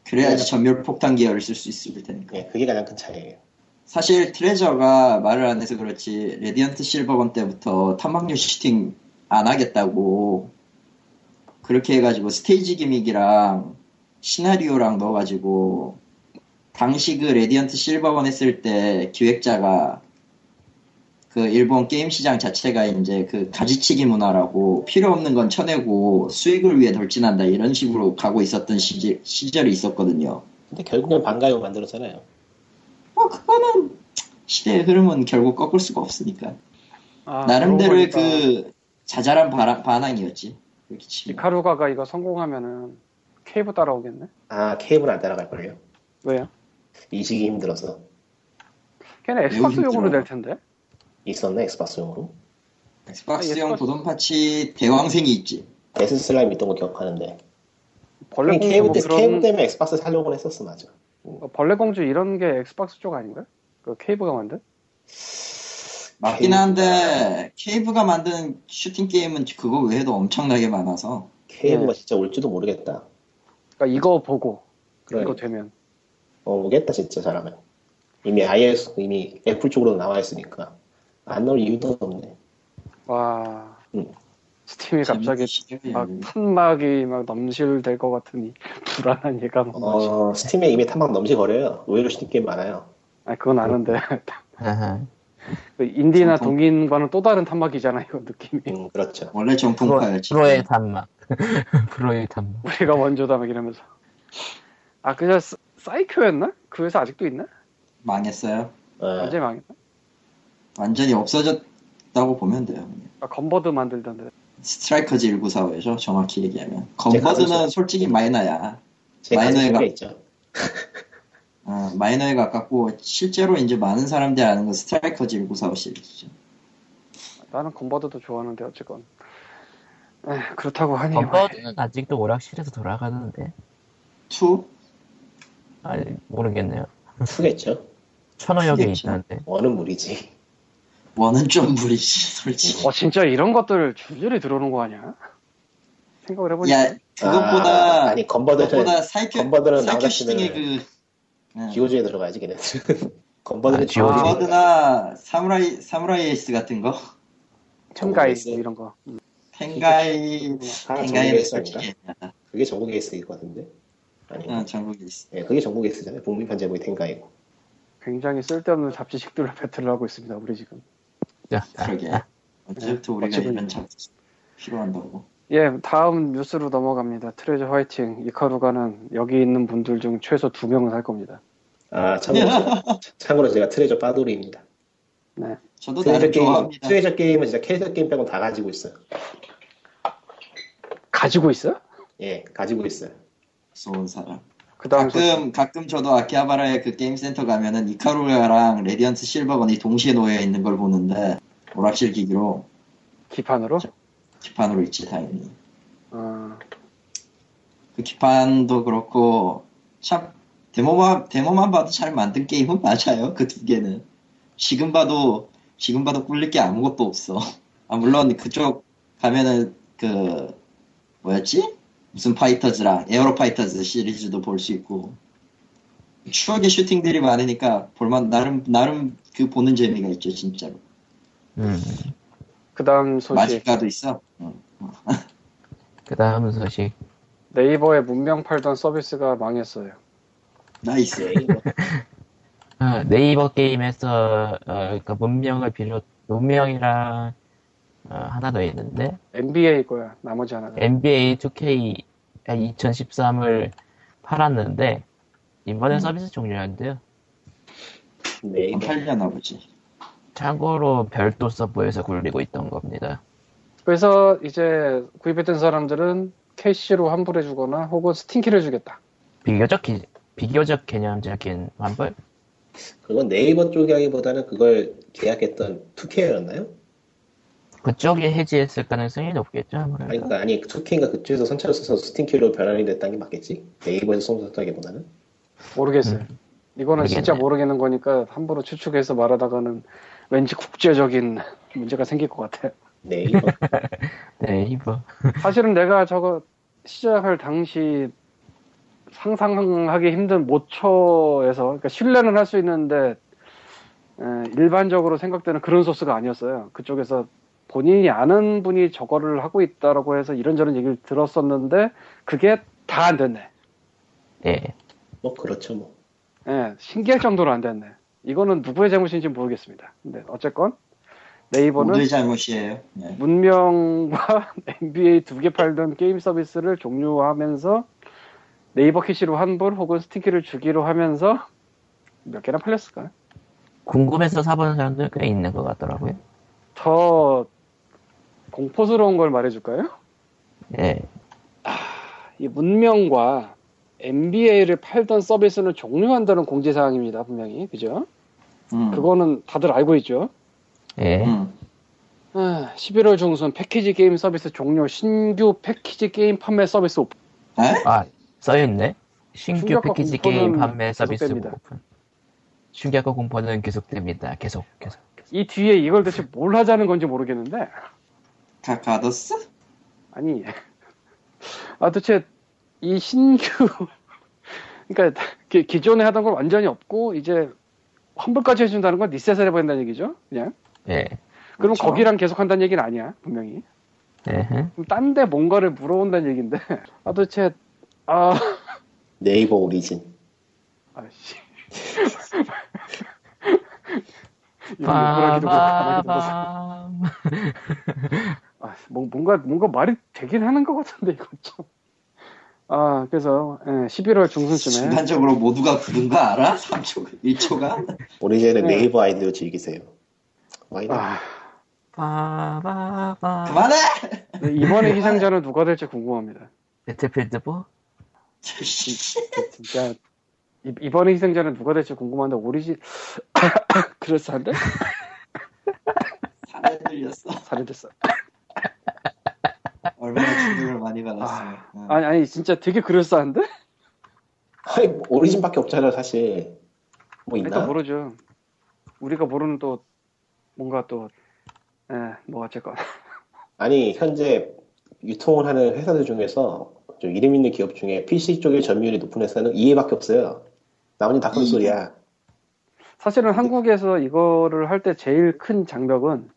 그래야지 전멸폭탄 기어를 쓸 수 있을 테니까. 예, 그게 가장 큰 차이예요. 사실 트레저가 말을 안 해서 그렇지 레디언트 실버건 때부터 탄막률 슈팅 안 하겠다고 그렇게 해가지고 스테이지 기믹이랑 시나리오랑 넣어가지고 당시 그 레디언트 실버건 했을 때 기획자가 그 일본 게임 시장 자체가 이제 그 가지치기 문화라고 필요 없는 건 쳐내고 수익을 위해 돌진한다 이런 식으로 가고 있었던 시절, 시절이 있었거든요. 근데 결국은 반가요 만들었잖아요. 어, 그거는 시대의 흐름은 결국 꺾을 수가 없으니까. 아, 나름대로의 그 자잘한 바라, 반항이었지. 이카루가가 이거 성공하면은 케이브 따라오겠네? 아 케이브는 안 따라갈걸요. 왜요? 이직이 힘들어서. 걔는 엑스박스용으로 될 텐데? 있었네 엑스박스용으로? 엑스박스용 아, 도돈파치 대왕생이 있지. 데스 슬라임 있던 거 기억하는데. 벌레 케이브, 뭐 때, 그런... 케이브 때문에 엑스박스 살려고 했었어 맞아. 어, 벌레공주 이런 게 엑스박스 쪽 아닌가요? 그 케이브가 만든? 맞긴 한데 케이브가 만든 슈팅 게임은 그거 외에도 엄청나게 많아서. 케이브가 네. 진짜 올지도 모르겠다. 그러니까 이거 보고 그래. 이거 되면 어 모르겠다 진짜 잘하면. 이미 아이에스 이미 애플 쪽으로 나와 있으니까 안 나올 이유도 없네. 와. 응. 스팀이 갑자기 막 탄막이 막 넘실될 것 같으니 불안한 예감. 어, 스팀에 이미 탄막 넘실거려요. 의외로 신입 게임 많아요. 아 그건 아는데. 인디나 동인과는 또 다른 탄막이잖아 이거 느낌이. 음, 그렇죠. 원래 정통파였지. 프로의 탄막. 프로의 탄막. 우리가 먼저다 막 이러면서. 아 그냥 사, 사이큐였나? 그 회사 아직도 있나? 망했어요. 완전히 망했나? 완전히 없어졌다고 보면 돼요. 아 건버드 만들던데. 스트라이커즈 천구백사십오죠 정확히 얘기하면. 건버드는 솔직히 마이너야. 마이너에 가깝죠. 아, 마이너에 가깝고 실제로 이제 많은 사람들이 아는 건 스트라이커즈 천구백사십오 시리즈죠. 나는 건버드도 좋아하는데 어쨌건. 에이, 그렇다고 하니. 건버드는 아직도 오락실에서 돌아가는데. 투? 아니 모르겠네요. 투겠죠. 천호역에 있는데. 원은 무리지. 원은 좀 무리지 솔직히. 어 진짜 이런 것들 줄줄이 들어오는 거 아니야? 생각을 해보니. 야 그것보다 아, 아니 건버드보다 사이큐 건버드는 나가시는 그. 기호주에 들어가야지 걔네. 건버드는 지오. 건버드나 사무라이 사무라이 에이스 같은 거. 텐가이 이런 거. 텐가이. 텐가이는 솔직히. 그게 전국에이스일 것 같은데. 아니. 아 전국에이스. 예, 그게 전국에이스잖아요. 복민판제보의 텐가이고. 굉장히 쓸데없는 잡지식들로 배틀을 하고 있습니다. 우리 지금. 자, 그러게. 언제부터 우리가 이런 잡지 필요한다고. 예, 다음 뉴스로 넘어갑니다. 트레이저 화이팅. 이카루가는 여기 있는 분들 중 최소 두 명은 할 겁니다. 아, 참고로, 참고로 제가 트레이저 빠돌이입니다. 네, 저도 트레이저 게임, 좋아합니다. 트레이저 게임은 진짜 캐릭터 게임 빼고는 다 가지고 있어요. 가지고 있어요? 예, 가지고 있어요. 좋은 사람. 가끔 소식. 가끔 저도 아키하바라의 그 게임 센터 가면은 이카루가랑 레이디언트 실버건이 동시에 놓여 있는 걸 보는데 오락실 기기로 기판으로 저, 기판으로 있지 당연히. 아... 그 기판도 그렇고 참 데모만 데모만 봐도 잘 만든 게임은 맞아요. 그 두 개는 지금 봐도 지금 봐도 꿀릴 게 아무것도 없어. 아 물론 그쪽 가면은 그 뭐였지? 무슨 파이터즈라 에어로 파이터즈 시리즈도 볼 수 있고 추억의 슈팅들이 많으니까 볼만 나름 나름 그 보는 재미가 있죠 진짜로. 음. 그다음 소식. 마지카도 있어. 응. 그다음 소식. 네이버에 문명 팔던 서비스가 망했어요. 나이스. 네이버. 아, 네이버 게임에서 어, 그러니까 문명을 비롯 문명이랑. 어, 하나 더 있는데 엔비에이 거야 나머지 하나가 엔비에이 투케이 이천십삼을 팔았는데 이번에 음. 서비스 종료한대요. 네, 팔려나 보지. 참고로 별도 서버에서 굴리고 있던 겁니다. 그래서 이제 구입했던 사람들은 캐시로 환불해주거나 혹은 스팀키를 주겠다. 비교적 기, 비교적 개념적인 환불. 그건 네이버 쪽이라기보다는 그걸 계약했던 투케이였나요? 그쪽이 해지했을 가능성이 높겠죠 아무래도. 아니, 그러니까, 아니 투케이가 그쪽에서 선착을 써서 스팀키로 변환이 됐다는 게 맞겠지? 네이버에서 쏜다기보다는? 모르겠어요. 음, 이거는 모르겠네. 진짜 모르겠는 거니까 함부로 추측해서 말하다가는 왠지 국제적인 문제가 생길 것 같아. 네이버. 네이버. 사실은 내가 저거 시작할 당시 상상하기 힘든 모처에서 그러니까 신뢰는 할 수 있는데 에, 일반적으로 생각되는 그런 소스가 아니었어요. 그쪽에서 본인이 아는 분이 저거를 하고 있다라고 해서 이런저런 얘기를 들었었는데 그게 다 안 됐네. 네. 뭐 그렇죠 뭐. 예, 네, 신기할 정도로 안 됐네. 이거는 누구의 잘못인지 모르겠습니다. 근데 어쨌건 네이버는 모두의 잘못이에요. 네. 문명과 엔비에이 두 개 팔던 게임 서비스를 종료하면서 네이버 캐시로 환불 혹은 스티키를 주기로 하면서 몇 개나 팔렸을까요? 궁금해서 사보는 사람들 꽤 있는 것 같더라고요. 더 공포스러운 걸 말해줄까요? 네. 아, 이 문명과 엔비에이를 팔던 서비스는 종료한다는 공지사항입니다. 분명히. 그죠? 음. 그거는 다들 알고 있죠? 예. 네. 음. 아, 십일월 중순 패키지 게임 서비스 종료 신규 패키지 게임 판매 서비스 오픈. 아, 써있네. 신규 패키지 게임 판매 서비스 오픈. 충격과 공포는 계속됩니다. 계속, 계속. 이 뒤에 이걸 대체 뭘 하자는 건지 모르겠는데. 가가더스? 아니. 아 도대체 이 신규 그러니까 기, 기존에 하던 걸 완전히 없고 이제 환불까지 해준다는 건 리셋을 해버린다는 얘기죠? 그냥? 네. 그럼 그렇죠. 거기랑 계속 한다는 얘기는 아니야 분명히. 네. 그럼 딴 데 뭔가를 물어온다는 얘기인데. 아 도대체 아 네이버 오리진. 아씨. 아, 뭔가 뭔가 말이 되긴 하는 것 같은데 이거 좀. 아 그래서 예, 십일월 중순쯤에. 순간적으로 모두가 부른 거 알아? 삼 초, 일 초가? 오리지널은 네. 네이버 아이디로 즐기세요. 와이너. 아, 바바바. 그만해. 이번에 희생자는 누가 될지 궁금합니다. 배틀필드 사? 진짜 이번에 희생자는 누가 될지 궁금한데 오리지 그럴싸한데? 살을 들렸어. 살을 들렸어. 얼마나 충격을 많이 받았어요. 아, 아니 아니 진짜 되게 그럴싸한데? 아니 뭐 오리진밖에 없잖아요 사실. 뭐 있나? 일단 모르죠. 우리가 모르는 또 뭔가 또 에 뭐 어쨌건. 아니 현재 유통을 하는 회사들 중에서 좀 이름 있는 기업 중에 피씨 쪽의 점유율이 높은 회사는 이 회밖에 없어요. 나머지 다 큰 소리야. 사실은 근데, 한국에서 이거를 할 때 제일 큰 장벽은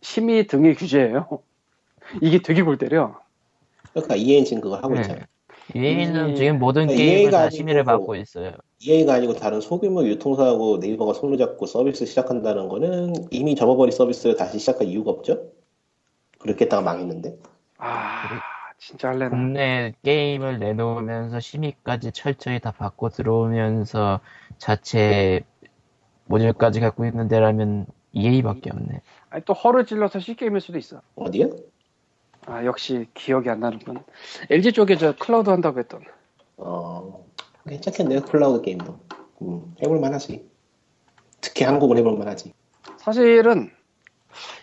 심의 등의 규제예요. 이게 되게 골 때려. 그러니까 이에이는 그걸 하고 네. 있잖아요. 이에이는 지금 모든 그러니까 게임을 다 심의를 받고 있어요. 이에이가 아니고 다른 소규모 유통사하고 네이버가 손을 잡고 서비스 시작한다는 거는 이미 접어버린 서비스를 다시 시작할 이유가 없죠? 그렇게 했다가 망했는데. 아, 진짜 할래나. 국내 게임을 내놓으면서 심의까지 철저히 다 받고 들어오면서 자체 모듈까지 갖고 있는 데라면 이에이밖에 없네. 아니, 또 허를 찔러서 C게임일 수도 있어. 어디요? 아, 역시 기억이 안 나는군. 엘지 쪽에 저 클라우드 한다고 했던. 어, 괜찮겠네요. 클라우드 게임도. 음, 해볼만 하지. 특히 한국은 해볼만 하지. 사실은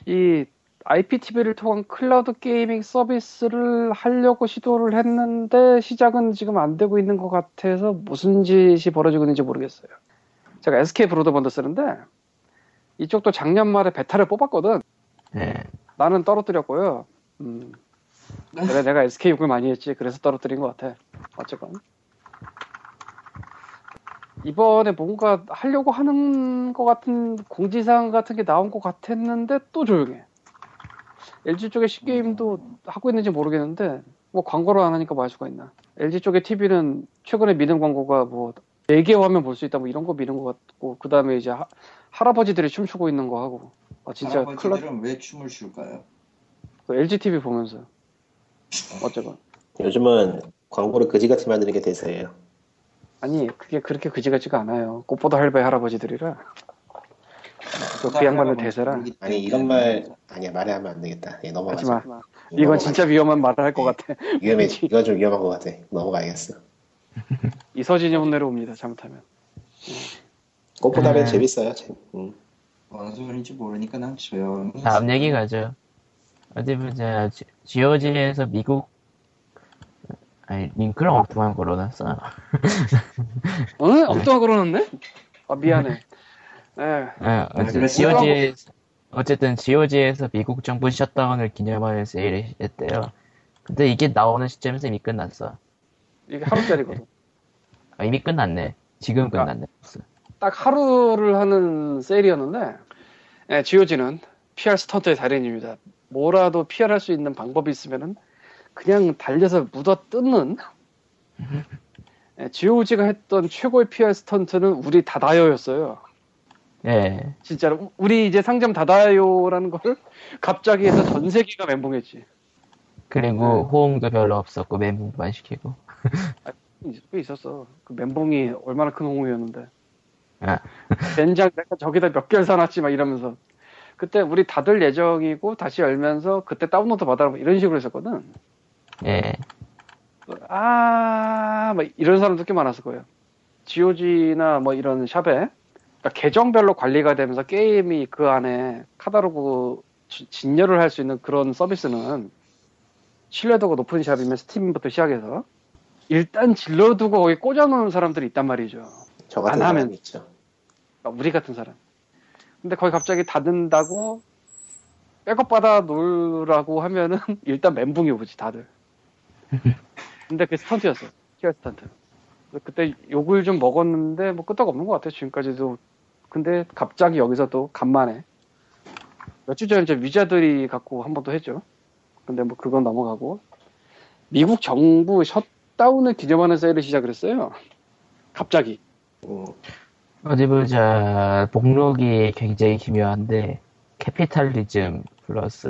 이 아이피티비를 통한 클라우드 게이밍 서비스를 하려고 시도를 했는데 시작은 지금 안 되고 있는 것 같아서 무슨 짓이 벌어지고 있는지 모르겠어요. 제가 에스케이 브로드밴드 쓰는데 이쪽도 작년 말에 베타를 뽑았거든. 네. 나는 떨어뜨렸고요. 음. 그래 내가 에스케이 욕을 많이 했지. 그래서 떨어뜨린 것 같아. 어쨌건 이번에 뭔가 하려고 하는 것 같은 공지사항 같은 게 나온 것 같았는데 또 조용해. 엘지 쪽에 C게임도 하고 있는지 모르겠는데 뭐 광고를 안 하니까 뭐 할 수가 있나. 엘지 쪽에 티비는 최근에 미는 광고가 뭐 네 개 화면 볼 수 있다 뭐 이런 거 미는 것 같고 그 다음에 이제 하, 할아버지들이 춤추고 있는 거 하고. 아, 진짜 할아버지들은 클라... 왜 춤을 출까요? 그 엘지 티비 보면서 어쩌건 요즘은 광고를 그지같이 만드는 게 대세예요. 아니 그게 그렇게 그지같지가 않아요. 꽃보다 할배 할아버지들이라. 그 양반은 대세라. 아니 이런 말 아니야 말해 하면 안 되겠다. 예, 넘어가자. 하지 마. 이건 진짜 위험한 말을 할 것 같아. 위험해. 이건 좀 위험한 것 같아. 넘어가야겠어. 이서진이 혼내러 옵니다. 잘못하면. 꽃보다 배 재밌어요. 응. 어느 소리인지 모르니까 난 조용히. 다음 얘기 가죠. 어디 보자. 지오지에서 미국 아니 링크랑 엉뚱한 걸로 놨어. 어? 엉뚱한 걸로 놨네? 아 미안해. 네. 네, 어쨌든, 지오지, 어쨌든 지오지에서 미국 정부 셧다운을 기념하는 세일을 했대요. 근데 이게 나오는 시점에서 이미 끝났어. 이게 하루짜리거든. 아, 이미 끝났네. 지금 그러니까, 끝났네. 딱 하루를 하는 세일이었는데 네, 지오지는 피알 스턴트의 달인입니다. 뭐라도 피알할 수 있는 방법이 있으면은 그냥 달려서 묻어뜯는 네, 지오지가 했던 최고의 피알 스턴트는 우리 다다요였어요. 예. 진짜로 우리 이제 상점 닫아요라는 걸 갑자기 해서 전 세계가 멘붕했지. 그리고 호응도 별로 없었고 멘붕만 시키고. 아, 꽤 있었어. 그 멘붕이 얼마나 큰 호응이었는데. 아. 젠장 내가 저기다 몇 개를 사놨지 막 이러면서. 그때 우리 닫을 예정이고 다시 열면서 그때 다운로드 받아라 이런 식으로 했었거든. 예. 아, 막 이런 사람도 꽤 많았을 거예요. 지오지나 뭐 이런 샵에. 그러니까 계정별로 관리가 되면서 게임이 그 안에 카다로그 진열을 할 수 있는 그런 서비스는 신뢰도가 높은 샵이면 스팀부터 시작해서 일단 질러두고 거기 꽂아놓는 사람들이 있단 말이죠. 저 같은 사람이 있죠. 그러니까 우리 같은 사람. 근데 거기 갑자기 닫는다고 백업 받아 놓으라고 하면은 일단 멘붕이 오지 다들. 근데 그게 스턴트였어. 히어 스턴트. 그때 욕을 좀 먹었는데 뭐 끄떡없는 것 같아요. 지금까지도. 근데 갑자기 여기서 또 간만에 몇 주 전에 위자들이 갖고 한 번 더 했죠. 근데 뭐 그건 넘어가고 미국 정부 셧다운을 기념하는 세일을 시작을 했어요. 갑자기. 어디 보자. 목록이 굉장히 기묘한데 캐피탈리즘 플러스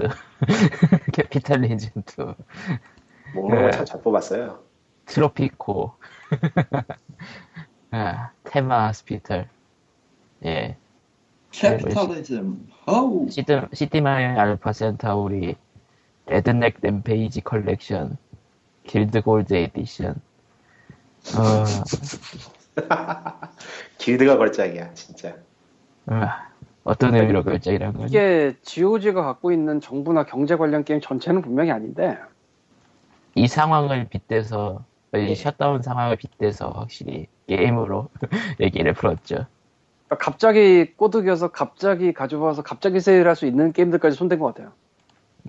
캐피탈리즘도 목록을 참 잘 뽑았어요. 트로피코 아, 테마 호스피털 예 캐피탈리즘 시티마이어 알파 센타우리 레드넥 램페이지 컬렉션 길드 골드 에디션. 어... 길드가 걸작이야 진짜. 어, 어떤 의미로 걸작이라는 거지? 이게 지오지가 갖고 있는 정부나 경제 관련 게임 전체는 분명히 아닌데 이 상황을 빗대서 이 셧다운 상황을 빗대서 확실히 게임으로 얘기를 풀었죠. 갑자기 꼬드겨서 갑자기 가져와서 갑자기 세일할 수 있는 게임들까지 손댄 것 같아요.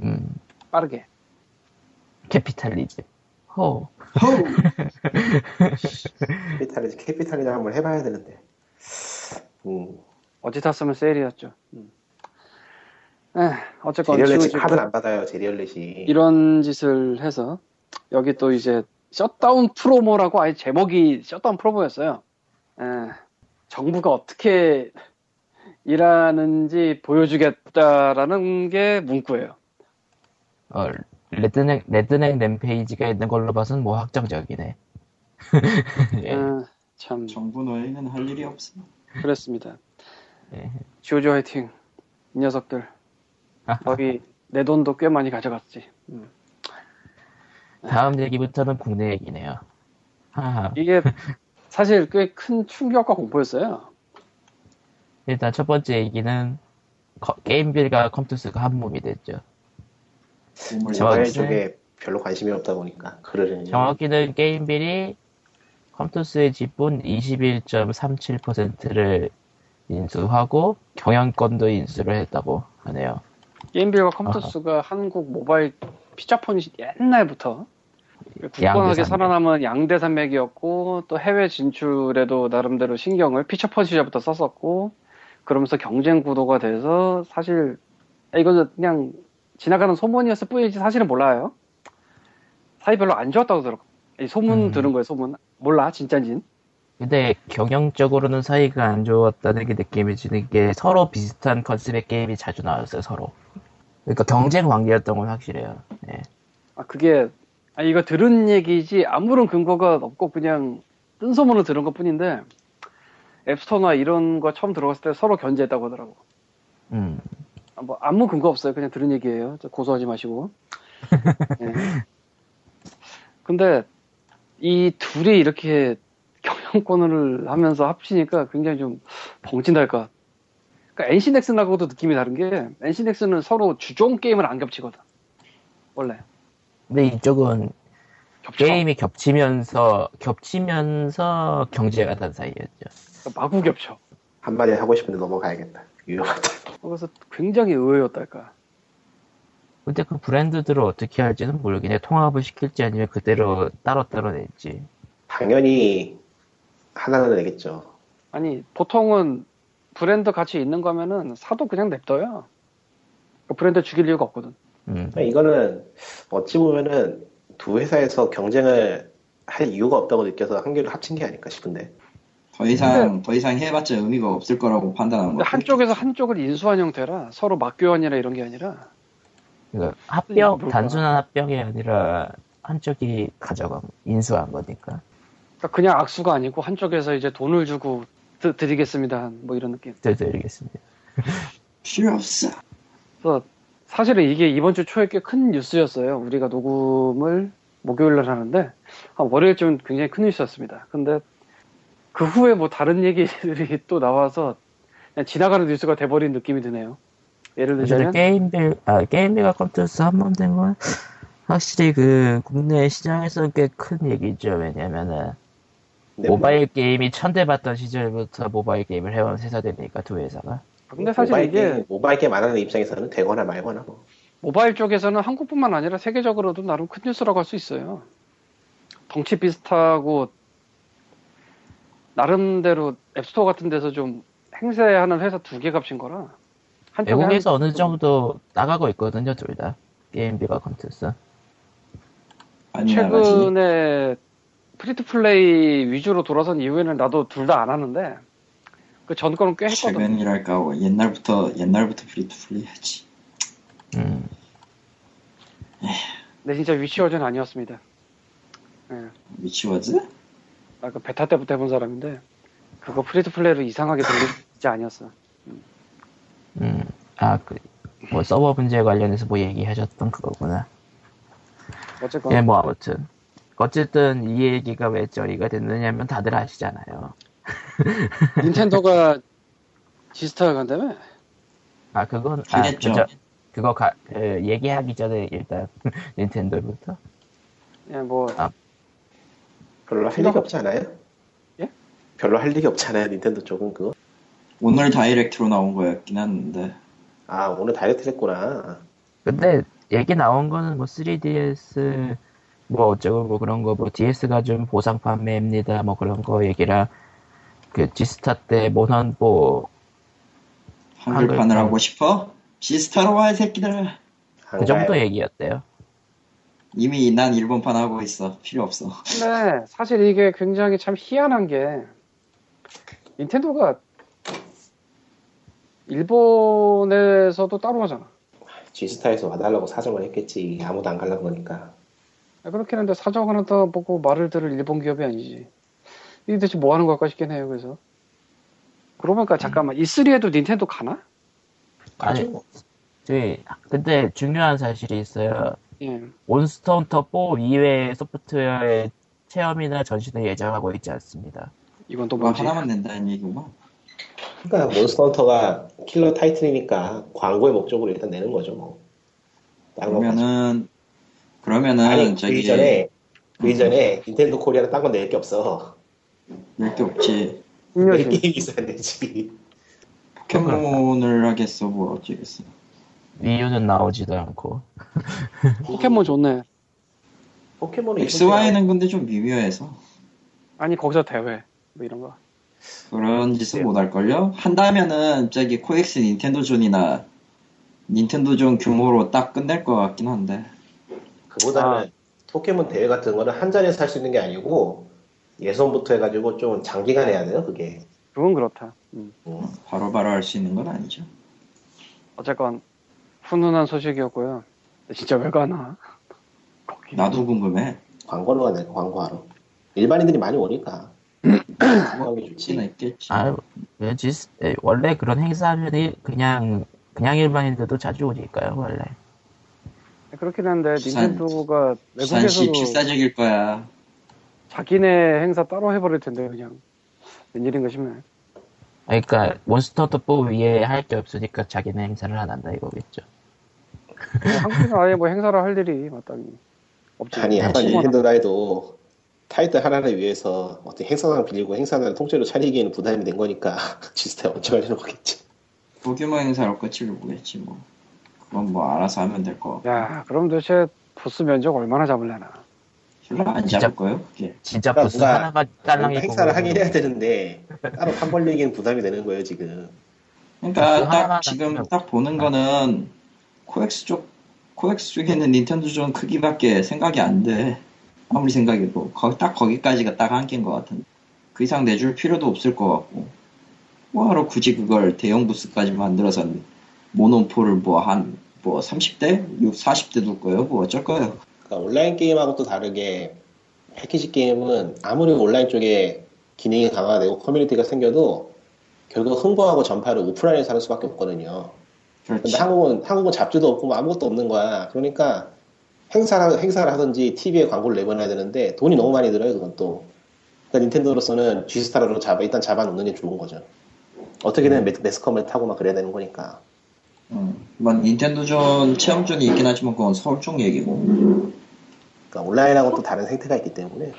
음. 빠르게. 캐피탈리즘. 호. 호. 캐피탈리즘. 캐피탈리즘 한번 해봐야 되는데. 음. 어제 탔으면 세일이었죠. 음. 에, 어쨌건 제리얼렛이 카드는 안 받아요. 제리얼렛이. 이런 짓을 해서 여기 또 이제 셧다운 프로모라고 아예 제목이 셧다운 프로모였어요. 에. 정부가 어떻게 일하는지 보여주겠다라는 게 문구예요. 어, 레드넥, 레드넥 램페이지가 있는 걸로 봐서는 뭐 확정적이네. 예. 아, 참. 정부 노예는 할 일이 없어. 그렇습니다. 예. 지오지 화이팅. 이 녀석들. 거기 내 돈도 꽤 많이 가져갔지. 음. 다음 얘기부터는 국내 얘기네요. 하하. 이게... 사실 꽤 큰 충격과 공포였어요. 일단 첫 번째 얘기는 거, 게임빌과 컴투스가 한 몸이 됐죠. 정확히 쪽에 별로 관심이 없다 보니까 그러려니. 정확히는 게임빌이 컴투스의 지분 이십일 점 삼칠 퍼센트를 인수하고 경영권도 인수를 했다고 하네요. 게임빌과 컴투스가 어. 한국 모바일 피처폰이 옛날부터 굳건하게 살아남은 양대 산맥이었고 또 해외 진출에도 나름대로 신경을 피처폰 시절부터 썼었고 그러면서 경쟁 구도가 돼서 사실 이건 그냥 지나가는 소문이었을 뿐이지 사실은 몰라요. 사이 별로 안 좋았다고 들었고 소문 음. 들은 거예요. 소문 몰라 진짜인진. 근데 경영적으로는 사이가 안 좋았다는 게 느낌이지는 게 서로 비슷한 컨셉의 게임이 자주 나왔어요. 서로. 그러니까 경쟁 관계였던 건 확실해요. 네. 아 그게 아 이거 들은 얘기지 아무런 근거가 없고 그냥 뜬소문으로 들은 것 뿐인데 앱스토어나 이런 거 처음 들어갔을 때 서로 견제했다고 하더라고. 음. 아, 뭐 아무 근거 없어요. 그냥 들은 얘기예요. 고소하지 마시고. 네. 근데 이 둘이 이렇게 경영권을 하면서 합치니까 굉장히 좀 벙친달까. 그러니까 엔씨 넥슨하고도 느낌이 다른 게 엔씨 넥슨은 서로 주종 게임을 안 겹치거든. 원래. 근데 이쪽은 겹쳐. 게임이 겹치면서 겹치면서 경제가 단 사이였죠. 마구 겹쳐. 한마디 하고 싶은데 넘어가야겠다. 위험하다. 그래서 굉장히 의외였달까. 근데 그 브랜드들을 어떻게 할지는 모르겠네. 통합을 시킬지 아니면 그대로 따로따로 낼지. 당연히 하나는 내겠죠. 아니 보통은 브랜드 같이 있는 거면은 사도 그냥 냅둬요. 브랜드 죽일 이유가 없거든. 음. 이거는 어찌 보면은 두 회사에서 경쟁을 할 이유가 없다고 느껴서 한계를 합친 게 아닐까 싶은데 더 이상 더 이상 해봤자 의미가 없을 거라고 판단한 거. 한쪽에서 한쪽을 인수한 형태라 서로 막교환이나 이런 게 아니라 그러니까 합병 단순한 합병이 아니라 한쪽이 가져간 인수한 거니까. 그러니까 그냥 악수가 아니고 한쪽에서 이제 돈을 주고 드, 드리겠습니다 뭐 이런 느낌. 네, 드리겠습니다. 필요 없어. 그래서 사실은 이게 이번 주 초에 꽤 큰 뉴스였어요. 우리가 녹음을 목요일날 하는데 한 월요일쯤 굉장히 큰 뉴스였습니다. 근데 그 후에 뭐 다른 얘기들이 또 나와서 그냥 지나가는 뉴스가 돼버린 느낌이 드네요. 예를 들자면 게임빌, 아, 게임빌과 컴퓨터스 한번 된 건 확실히 그 국내 시장에서 꽤 큰 얘기죠. 왜냐면은 네, 모바일 뭐. 게임이 천대받던 시절부터 모바일 게임을 해온 회사들이니까 두 회사가. 근데 사실 모바일 이게 게임, 모바일 게임 안 하는 입장에서는 되거나 말거나 뭐. 모바일 쪽에서는 한국뿐만 아니라 세계적으로도 나름 큰 뉴스라고 할 수 있어요. 덩치 비슷하고 나름대로 앱스토어 같은 데서 좀 행세하는 회사 두 개 값인 거라. 외국에서 어느 정도 나가고 있거든요, 둘 다. 게임빌과 컴투스. 최근에 프리투플레이 위주로 돌아선 이후에는 나도 둘 다 안 하는데 그 전 거는 꽤 했거든. 최근이랄까 옛날부터 옛날부터 프리투플레이 하지. 음. 근데 진짜 위치워즈는 아니었습니다. 예. 위치워즈? 나 그 베타 때부터 해본 사람인데 그거 프리투플레이로 이상하게 돌리지 아니었어. 음. 아 그 뭐 서버 문제 관련해서 뭐 얘기하셨던 그거구나. 어쨌건. 예, 뭐 아무튼. 어쨌든 이 얘기가 왜 저리가 됐느냐면 다들 아시잖아요. 닌텐도가 지스타가 간다며? 아, 그건, 기대죠. 아, 그저, 그거 가, 그, 얘기하기 전에 일단 닌텐도부터. 예, 뭐. 아. 별로 할 일이 없지 않아요? 예? 별로 할 일이 없잖아요, 닌텐도 쪽은 그거. 오늘 다이렉트로 나온 거였긴 한데. 아, 오늘 다이렉트 했구나. 근데 얘기 나온 거는 뭐 쓰리디에스 뭐 어쩌고 뭐 그런 거, 뭐 디에스가 좀 보상 판매입니다, 뭐 그런 거 얘기라. 그 지스타 때 모난 뭐 한글판을 하고 싶어? 지스타로 와 이 새끼들. 그 정도 얘기였대요. 이미 난 일본판 하고 있어. 필요 없어. 근데 사실 이게 굉장히 참 희한한 게 닌텐도가 일본에서도 따로 하잖아. 지스타에서 와달라고 사정을 했겠지. 아무도 안 가려고 하니까. 그렇긴 한데 사정을 하다 보고 말을 들을 일본 기업이 아니지. 이게 대체 뭐 하는 걸까 싶긴 해요. 그래서 그러고 보니까 잠깐만 음. 이쓰리에도 닌텐도 가나? 아니, 저희 근데 중요한 사실이 있어요. 예. 몬스터헌터 포 이외의 소프트웨어의 체험이나 전시를 예정하고 있지 않습니다. 이건 또 뭔지 하나만 낸다는 얘기구만. 그러니까 몬스터헌터가 킬러 타이틀이니까 광고의 목적으로 일단 내는 거죠 뭐. 그러면은 그러면은 아니, 저기 그 이전에 그 이전에 음. 닌텐도 코리아는 딴 건 낼 게 없어. 낼 게 없지. 내 게임이 있어야 되지. 포켓몬을 하겠어 뭐 어쩌겠어. 미유는 나오지도 않고. 포켓몬 좋네. 포켓몬은 엑스와이는 근데 좀 미묘해서. 아니 거기서 대회 뭐 이런 거. 그런 짓은 못 할 걸요. 한다면은 저기 코엑스 닌텐도존이나 닌텐도존 규모로 딱 끝낼 것 같긴 한데. 그보다는 아. 포켓몬 대회 같은 거는 한 잔에 살 수 있는 게 아니고 예선부터 해가지고 좀 장기간 해야 돼요 그게. 그건 그렇다. 음. 음. 바로바로 할 수 있는 건 아니죠. 어쨌건 훈훈한 소식이었고요. 진짜 왜 가나? 나도 궁금해. 광고로 가네. 광고하러. 일반인들이 많이 오니까. 광고하기 좋지는 있겠지. 아, 왜지? 원래 그런 행사하면 그냥 그냥 일반인들도 자주 오니까요 원래. 그렇긴 한데 닌텐도가 외국에서도 필사적일 거야. 자기네 행사 따로 해버릴 텐데 그냥. 웬일인가 싶네. 그러니까 몬스터헌터 포 위에 할 게 없으니까 자기네 행사를 안 한다 이거겠죠. 뭐 한국에서 아예 뭐 행사를 할 일이 마땅히 없지. 아니 약간 닌텐도라 해도 타이틀 하나를 위해서 어떤 행사장 빌리고 행사장을 통째로 차리기에는 부담이 된 거니까 지스타에 얹혀 가려는 거겠지. 소규모 행사로 끝을 보겠지 뭐. 그건 뭐 알아서 하면 될 거. 야 그럼 도대체 보스 면적 얼마나 잡을려나. 안 잡을 거예요? 예. 진짜 무슨 그러니까 하나가 딸랑이 행사를 하긴 해야 되는데 따로 판 벌리기는 부담이 되는 거예요 지금. 그러니까 딱 지금 딱 보는 아. 거는 코엑스 쪽 코엑스 쪽에는 닌텐도존 크기밖에 생각이 안 돼. 아무리 생각해도 거기 딱 거기까지가 딱 한 개인 것 같은데 그 이상 내줄 필요도 없을 것 같고 뭐하러 굳이 그걸 대형 부스까지 만들어서 모노폴을 뭐 한 뭐 삼십 대, 사십 대 둘 거예요? 뭐 어쩔 거예요? 온라인 게임하고 또 다르게 패키지 게임은 아무리 온라인 쪽에 기능이 강화되고 커뮤니티가 생겨도 결국 흥보하고 전파를 오프라인에서 하는 수밖에 없거든요. 그렇지. 근데 한국은 한국은 잡지도 없고 뭐 아무것도 없는 거야. 그러니까 행사를, 행사를 하든지 티비에 광고를 내보내야 되는데 돈이 너무 많이 들어요. 그건 또 그러니까 닌텐도로서는 G스타로 잡아 일단 잡아놓는 게 좋은 거죠. 어떻게든 음. 매스컴을 타고 막 그래야 되는 거니까. 음, 닌텐도존 체험존이 있긴 하지만 그건 서울 쪽 얘기고. 그러니까 온라인하고 또 다른 생태가 있기 때문에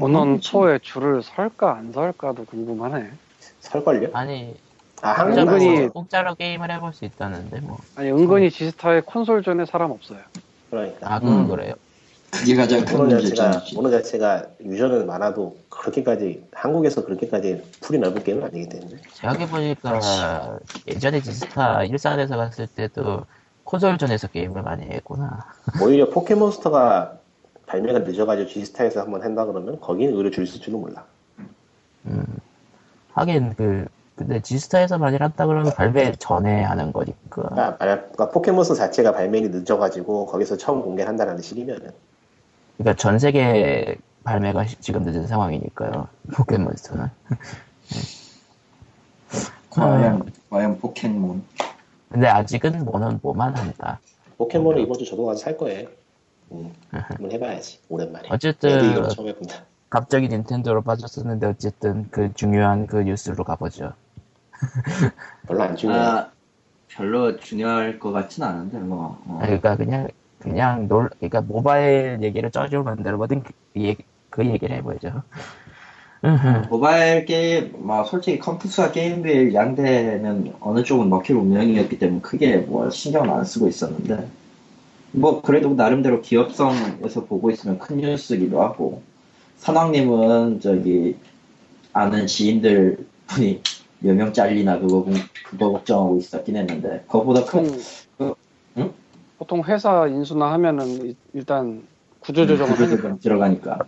오는 초에 줄을 설까 안 설까도 궁금하네. 설걸요? 아니 아, 한국은 은근히 공짜로 게임을 해볼 수 있다는데 뭐. 아니 은근히 지스타의 콘솔존에 사람 없어요. 그러니까. 아 그건 음. 그래요. 그게 가장 큰 문제죠. 오늘 자체가 유저는 많아도 그렇게까지 한국에서 그렇게까지 풀이 넓은 게임은 아니기 때문에. 제가 보니까 예전에 지스타 일산에서 갔을 때도 콘솔전에서 게임을 많이 했구나. 오히려 포켓몬스터가 발매가 늦어가지고 지스타에서 한번 한다 그러면 거기는 의뢰 줄 수 있을지도 몰라. 음, 하긴 그 근데 지스타에서 많이 한다 그러면 발매 전에 하는 거니까. 그러니까, 그러니까 포켓몬스터 자체가 발매가 늦어가지고 거기서 처음 공개한다라는 식이면은. 그러니까 전 세계 발매가 지금 늦은 상황이니까요. 포켓몬스터는. 과연 과연 포켓몬. 근데 아직은 뭐는 뭐만 한다. 포켓몬은 이번 주 저도 가서 살 거예요. 음, 한번 해봐야지. 오랜만에. 어쨌든 처음 해본다. 갑자기 닌텐도로 빠졌었는데 어쨌든 그 중요한 그 뉴스로 가보죠. 별로 안 중요해. 아, 별로 중요할 것 같진 않은데 뭐. 어. 그러니까 그냥 그냥 놀 그러니까 모바일 얘기를 쪄주로 만들어보든 그, 그 얘기를 해보죠. 모바일 게임, 막 솔직히 컴퓨터와 게임빌 양대는 어느 쪽은 먹힐 운명이었기 때문에 크게 뭐 신경을 안 쓰고 있었는데 뭐 그래도 나름대로 기업성에서 보고 있으면 큰 뉴스기도 하고 선왕님은 저기 아는 지인들 분이 몇 명 잘리나 그거 그거 걱정하고 있었긴 했는데 그거보다 큰 그, 응? 보통 회사 인수나 하면은 일단 구조조정 구조조정 들어가니까.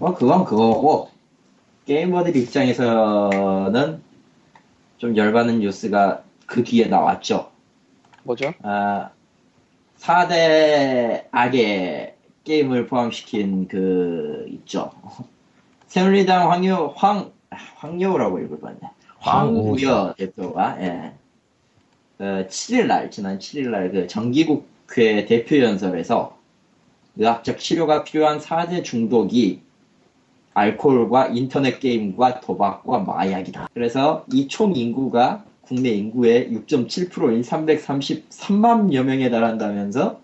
뭐 그건 그거고 게이머들 입장에서는 좀 열받는 뉴스가 그 뒤에 나왔죠. 뭐죠? 아 사 대 악의 게임을 포함시킨 그 있죠. 새누리당 황유 황 황여우라고 읽을 뻔했네. 황우여 대표가 예. 그 칠일날 지난 칠일날 그 정기국회 대표연설에서 의학적 치료가 필요한 사 대 중독이 알코올과 인터넷 게임과 도박과 마약이다. 그래서 이 총 인구가 국내 인구의 육 점 칠 퍼센트인 삼백삼십삼만여 명에 달한다면서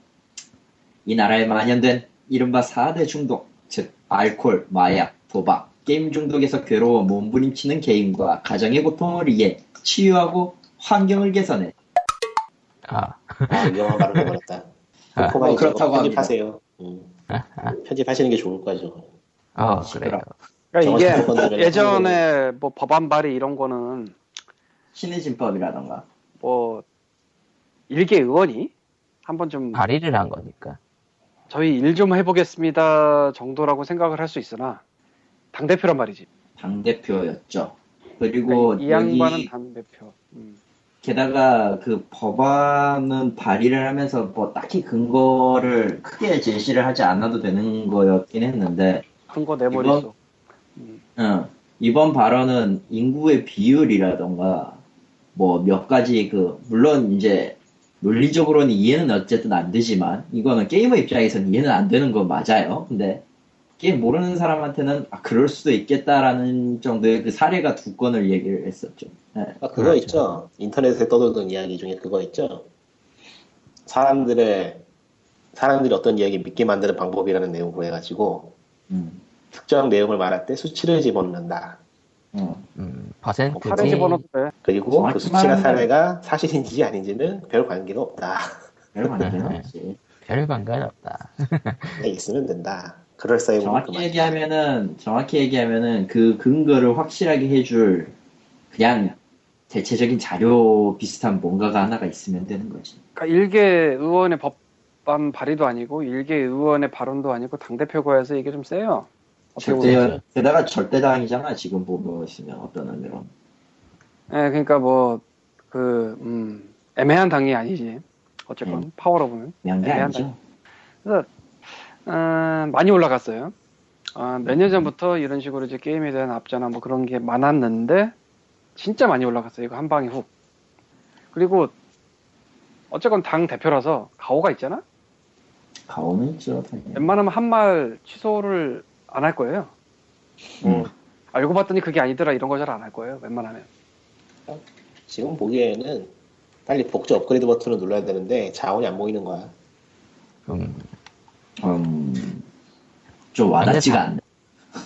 이 나라에 만연된 이른바 사 대 중독, 즉 알코올, 마약, 도박, 게임 중독에서 괴로워 몸부림치는 개인과 가정의 고통을 이해, 치유하고 환경을 개선해. 아, 아 영화 바로 해버렸다. 아, 어, 그렇다고 편집하세요. 음. 편집하시는 게 좋을 거죠. 어, 그래요. 그러니까 이게 예전에 뭐 법안 발의 이런 거는 신의 진법이라던가 뭐 일개 의원이 한 번쯤 발의를 한 거니까 저희 일 좀 해보겠습니다 정도라고 생각을 할 수 있으나 당대표란 말이지. 당대표였죠. 그리고 그러니까 이 양반은 당대표. 음. 게다가 그 법안은 발의를 하면서 뭐 딱히 근거를 크게 제시를 하지 않아도 되는 거였긴 했는데 큰거 내버렸어. 이번, 응. 이번 발언은 인구의 비율이라던가 뭐 몇 가지 그 물론 이제 논리적으로는 이해는 어쨌든 안 되지만 이거는 게이머 입장에서는 이해는 안 되는 거 맞아요. 근데 게임 모르는 사람한테는 아 그럴 수도 있겠다라는 정도의 그 사례가 두 건을 얘기를 했었죠. 네. 아 그거 그렇죠. 있죠. 인터넷에 떠도는 이야기 중에 그거 있죠. 사람들의 사람들이 어떤 이야기 믿게 만드는 방법이라는 내용으로 해가지고. 음. 특정 내용을 말할 때 수치를 집어넣는다. 음, 음, 퍼센트 집어넣대. 그리고 그 수치나 사례가 사실인지 아닌지는 별 관계는 없다. 별 관계는 없지. 별 관계는 없다. 있으면 된다. 그럴싸해. 정확히 그만. 얘기하면은 정확히 얘기하면은 그 근거를 확실하게 해줄 그냥 대체적인 자료 비슷한 뭔가가 하나가 있으면 되는 거지. 그러니까 일개 의원의 법. 반 발의도 아니고 일개 의원의 발언도 아니고 당대표가 해서 이게 좀 세요. 절대, 게다가 절대당이잖아 지금 보고 있으면 어떤 의미로. 네, 그러니까 뭐 그 음, 애매한 당이 아니지. 어쨌건 네. 파워로 보면 애매한 아니죠. 당. 그래서 음, 많이 올라갔어요. 아, 몇 년 전부터 이런 식으로 이제 게임에 대한 앞자나 뭐 그런 게 많았는데 진짜 많이 올라갔어요. 이거 한 방에 훅. 그리고 어쨌건 당 대표라서 가오가 있잖아. 가오는 있죠. 웬만하면 한 말 취소를 안 할 거예요. 음. 알고 봤더니 그게 아니더라 이런 거 잘 안 할 거예요. 웬만하면. 지금 보기에는 빨리 복제 업그레이드 버튼을 눌러야 되는데 자원이 안 보이는 거야. 음, 음, 좀 와닿지가 않네.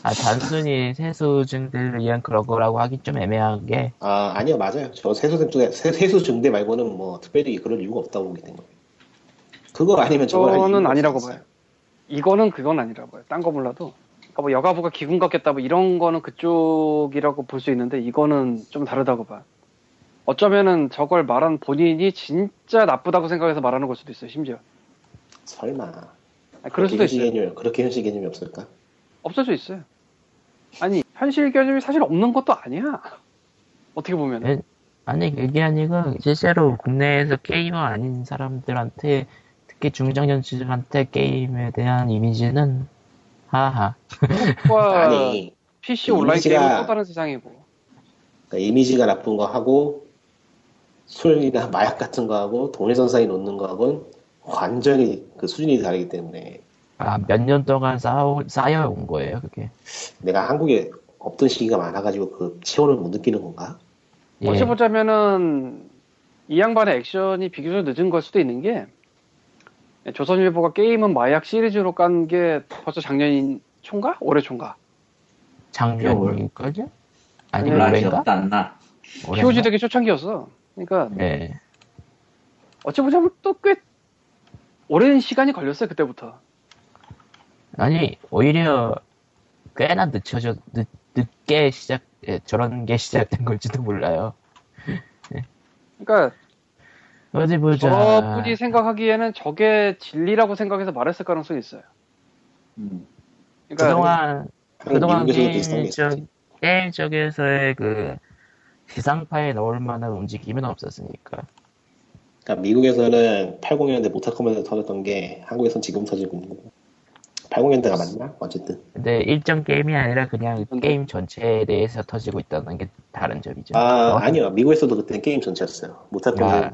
아 단순히 세수증대를 위한 그런 거라고 하기 좀 애매한 게. 아 아니요 맞아요. 저 세수증대 세수증대 말고는 뭐 특별히 그런 이유가 없다고 보기 때문에. 그거 아니면 저거는 저건 아니라고 봐요. 이거는 그건 아니라고 봐요. 딴 거 몰라도. 그러니까 뭐 여가부가 기금 걷겠다 뭐 이런 거는 그쪽이라고 볼 수 있는데 이거는 좀 다르다고 봐. 어쩌면은 저걸 말한 본인이 진짜 나쁘다고 생각해서 말하는 걸 수도 있어요. 심지어. 설마. 아니, 그럴 수도 있어요. 개념, 그렇게 현실 개념이 없을까? 없을 수 있어요. 아니 현실 개념이 사실 없는 것도 아니야. 어떻게 보면. 에, 아니 그게 아니고 실제로 국내에서 게이머 아닌 사람들한테 특히 중장년층한테 게임에 대한 이미지는 하하. 아니 피씨 온라인 이미지가, 게임은 또 다른 세상이고. 그러니까 이미지가 나쁜 거 하고 술이나 마약 같은 거하고 동해선 사이 놓는 거하고는 완전히 그 수준이 다르기 때문에. 아, 몇 년 동안 쌓여, 쌓여온 거예요, 그게? 내가 한국에 없던 시기가 많아가지고 그 체온을 못 느끼는 건가? 예. 어찌 보자면은 이 양반의 액션이 비교적 늦은 걸 수도 있는 게, 조선일보가 게임은 마약 시리즈로 깐 게 벌써 작년인 총가? 올해 총가? 작년까지? 아니, 올해인가? 피오지 되게 초창기였어. 그러니까 네. 어찌 보자면 또 꽤 오랜 시간이 걸렸어요, 그때부터. 아니, 오히려 꽤나 늦춰져, 늦, 늦게 시작, 저런 게 시작된 걸지도 몰라요. 그러니까 어디 보자. 저분이 생각하기에는 저게 진리라고 생각해서 말했을 가능성이 있어요. 음. 그러니까 그동안 그동안 게임 쪽에서의 그 시상파에 넣을 만한 움직임은 없었으니까. 그러니까 미국에서는 팔십 년대 모탈컴에서 터졌던 게 한국에서는 지금 터지고 있는 거고. 팔십 년대가 맞나? 어쨌든. 근데 일정 게임이 아니라 그냥 게임 전체에 대해서 터지고 있다는 게 다른 점이죠. 아, 어? 아니요. 미국에서도 그때는 게임 전체였어요. 모탈컴뱃,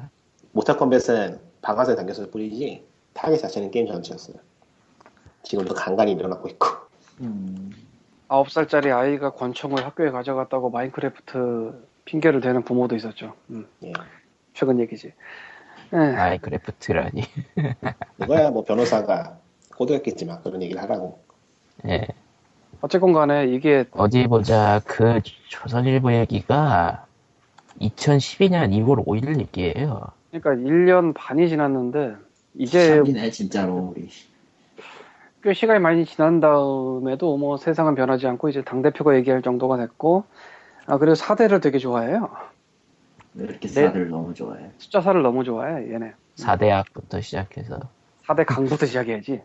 모탈컴뱃은 방아쇠에 당겼을 뿐이지 타겟 자체는 게임 전체였어요. 지금도 간간히 일어나고 있고. 음. 아홉 살짜리 아이가 권총을 학교에 가져갔다고 마인크래프트 핑계를 대는 부모도 있었죠. 음. 예. 최근 얘기지. 마인크래프트라니. 누가야 뭐 변호사가 꼬드였겠지만 그런 얘기를 하라고. 예. 어쨌건 간에 이게 어디 보자. 그 조선일보 얘기가 이천십이 년 이월 오일 얘기예요. 그러니까 일 년 반이 지났는데 이제 참이네 진짜로. 우리 꽤 시간이 많이 지난 다음에도 뭐 세상은 변하지 않고 이제 당대표가 얘기할 정도가 됐고. 아, 그리고 사대를 되게 좋아해요. 왜 이렇게 사대를 너무 좋아해? 숫자 사를 너무 좋아해 얘네. 사대학부터 시작해서 사대 강부터 시작해야지.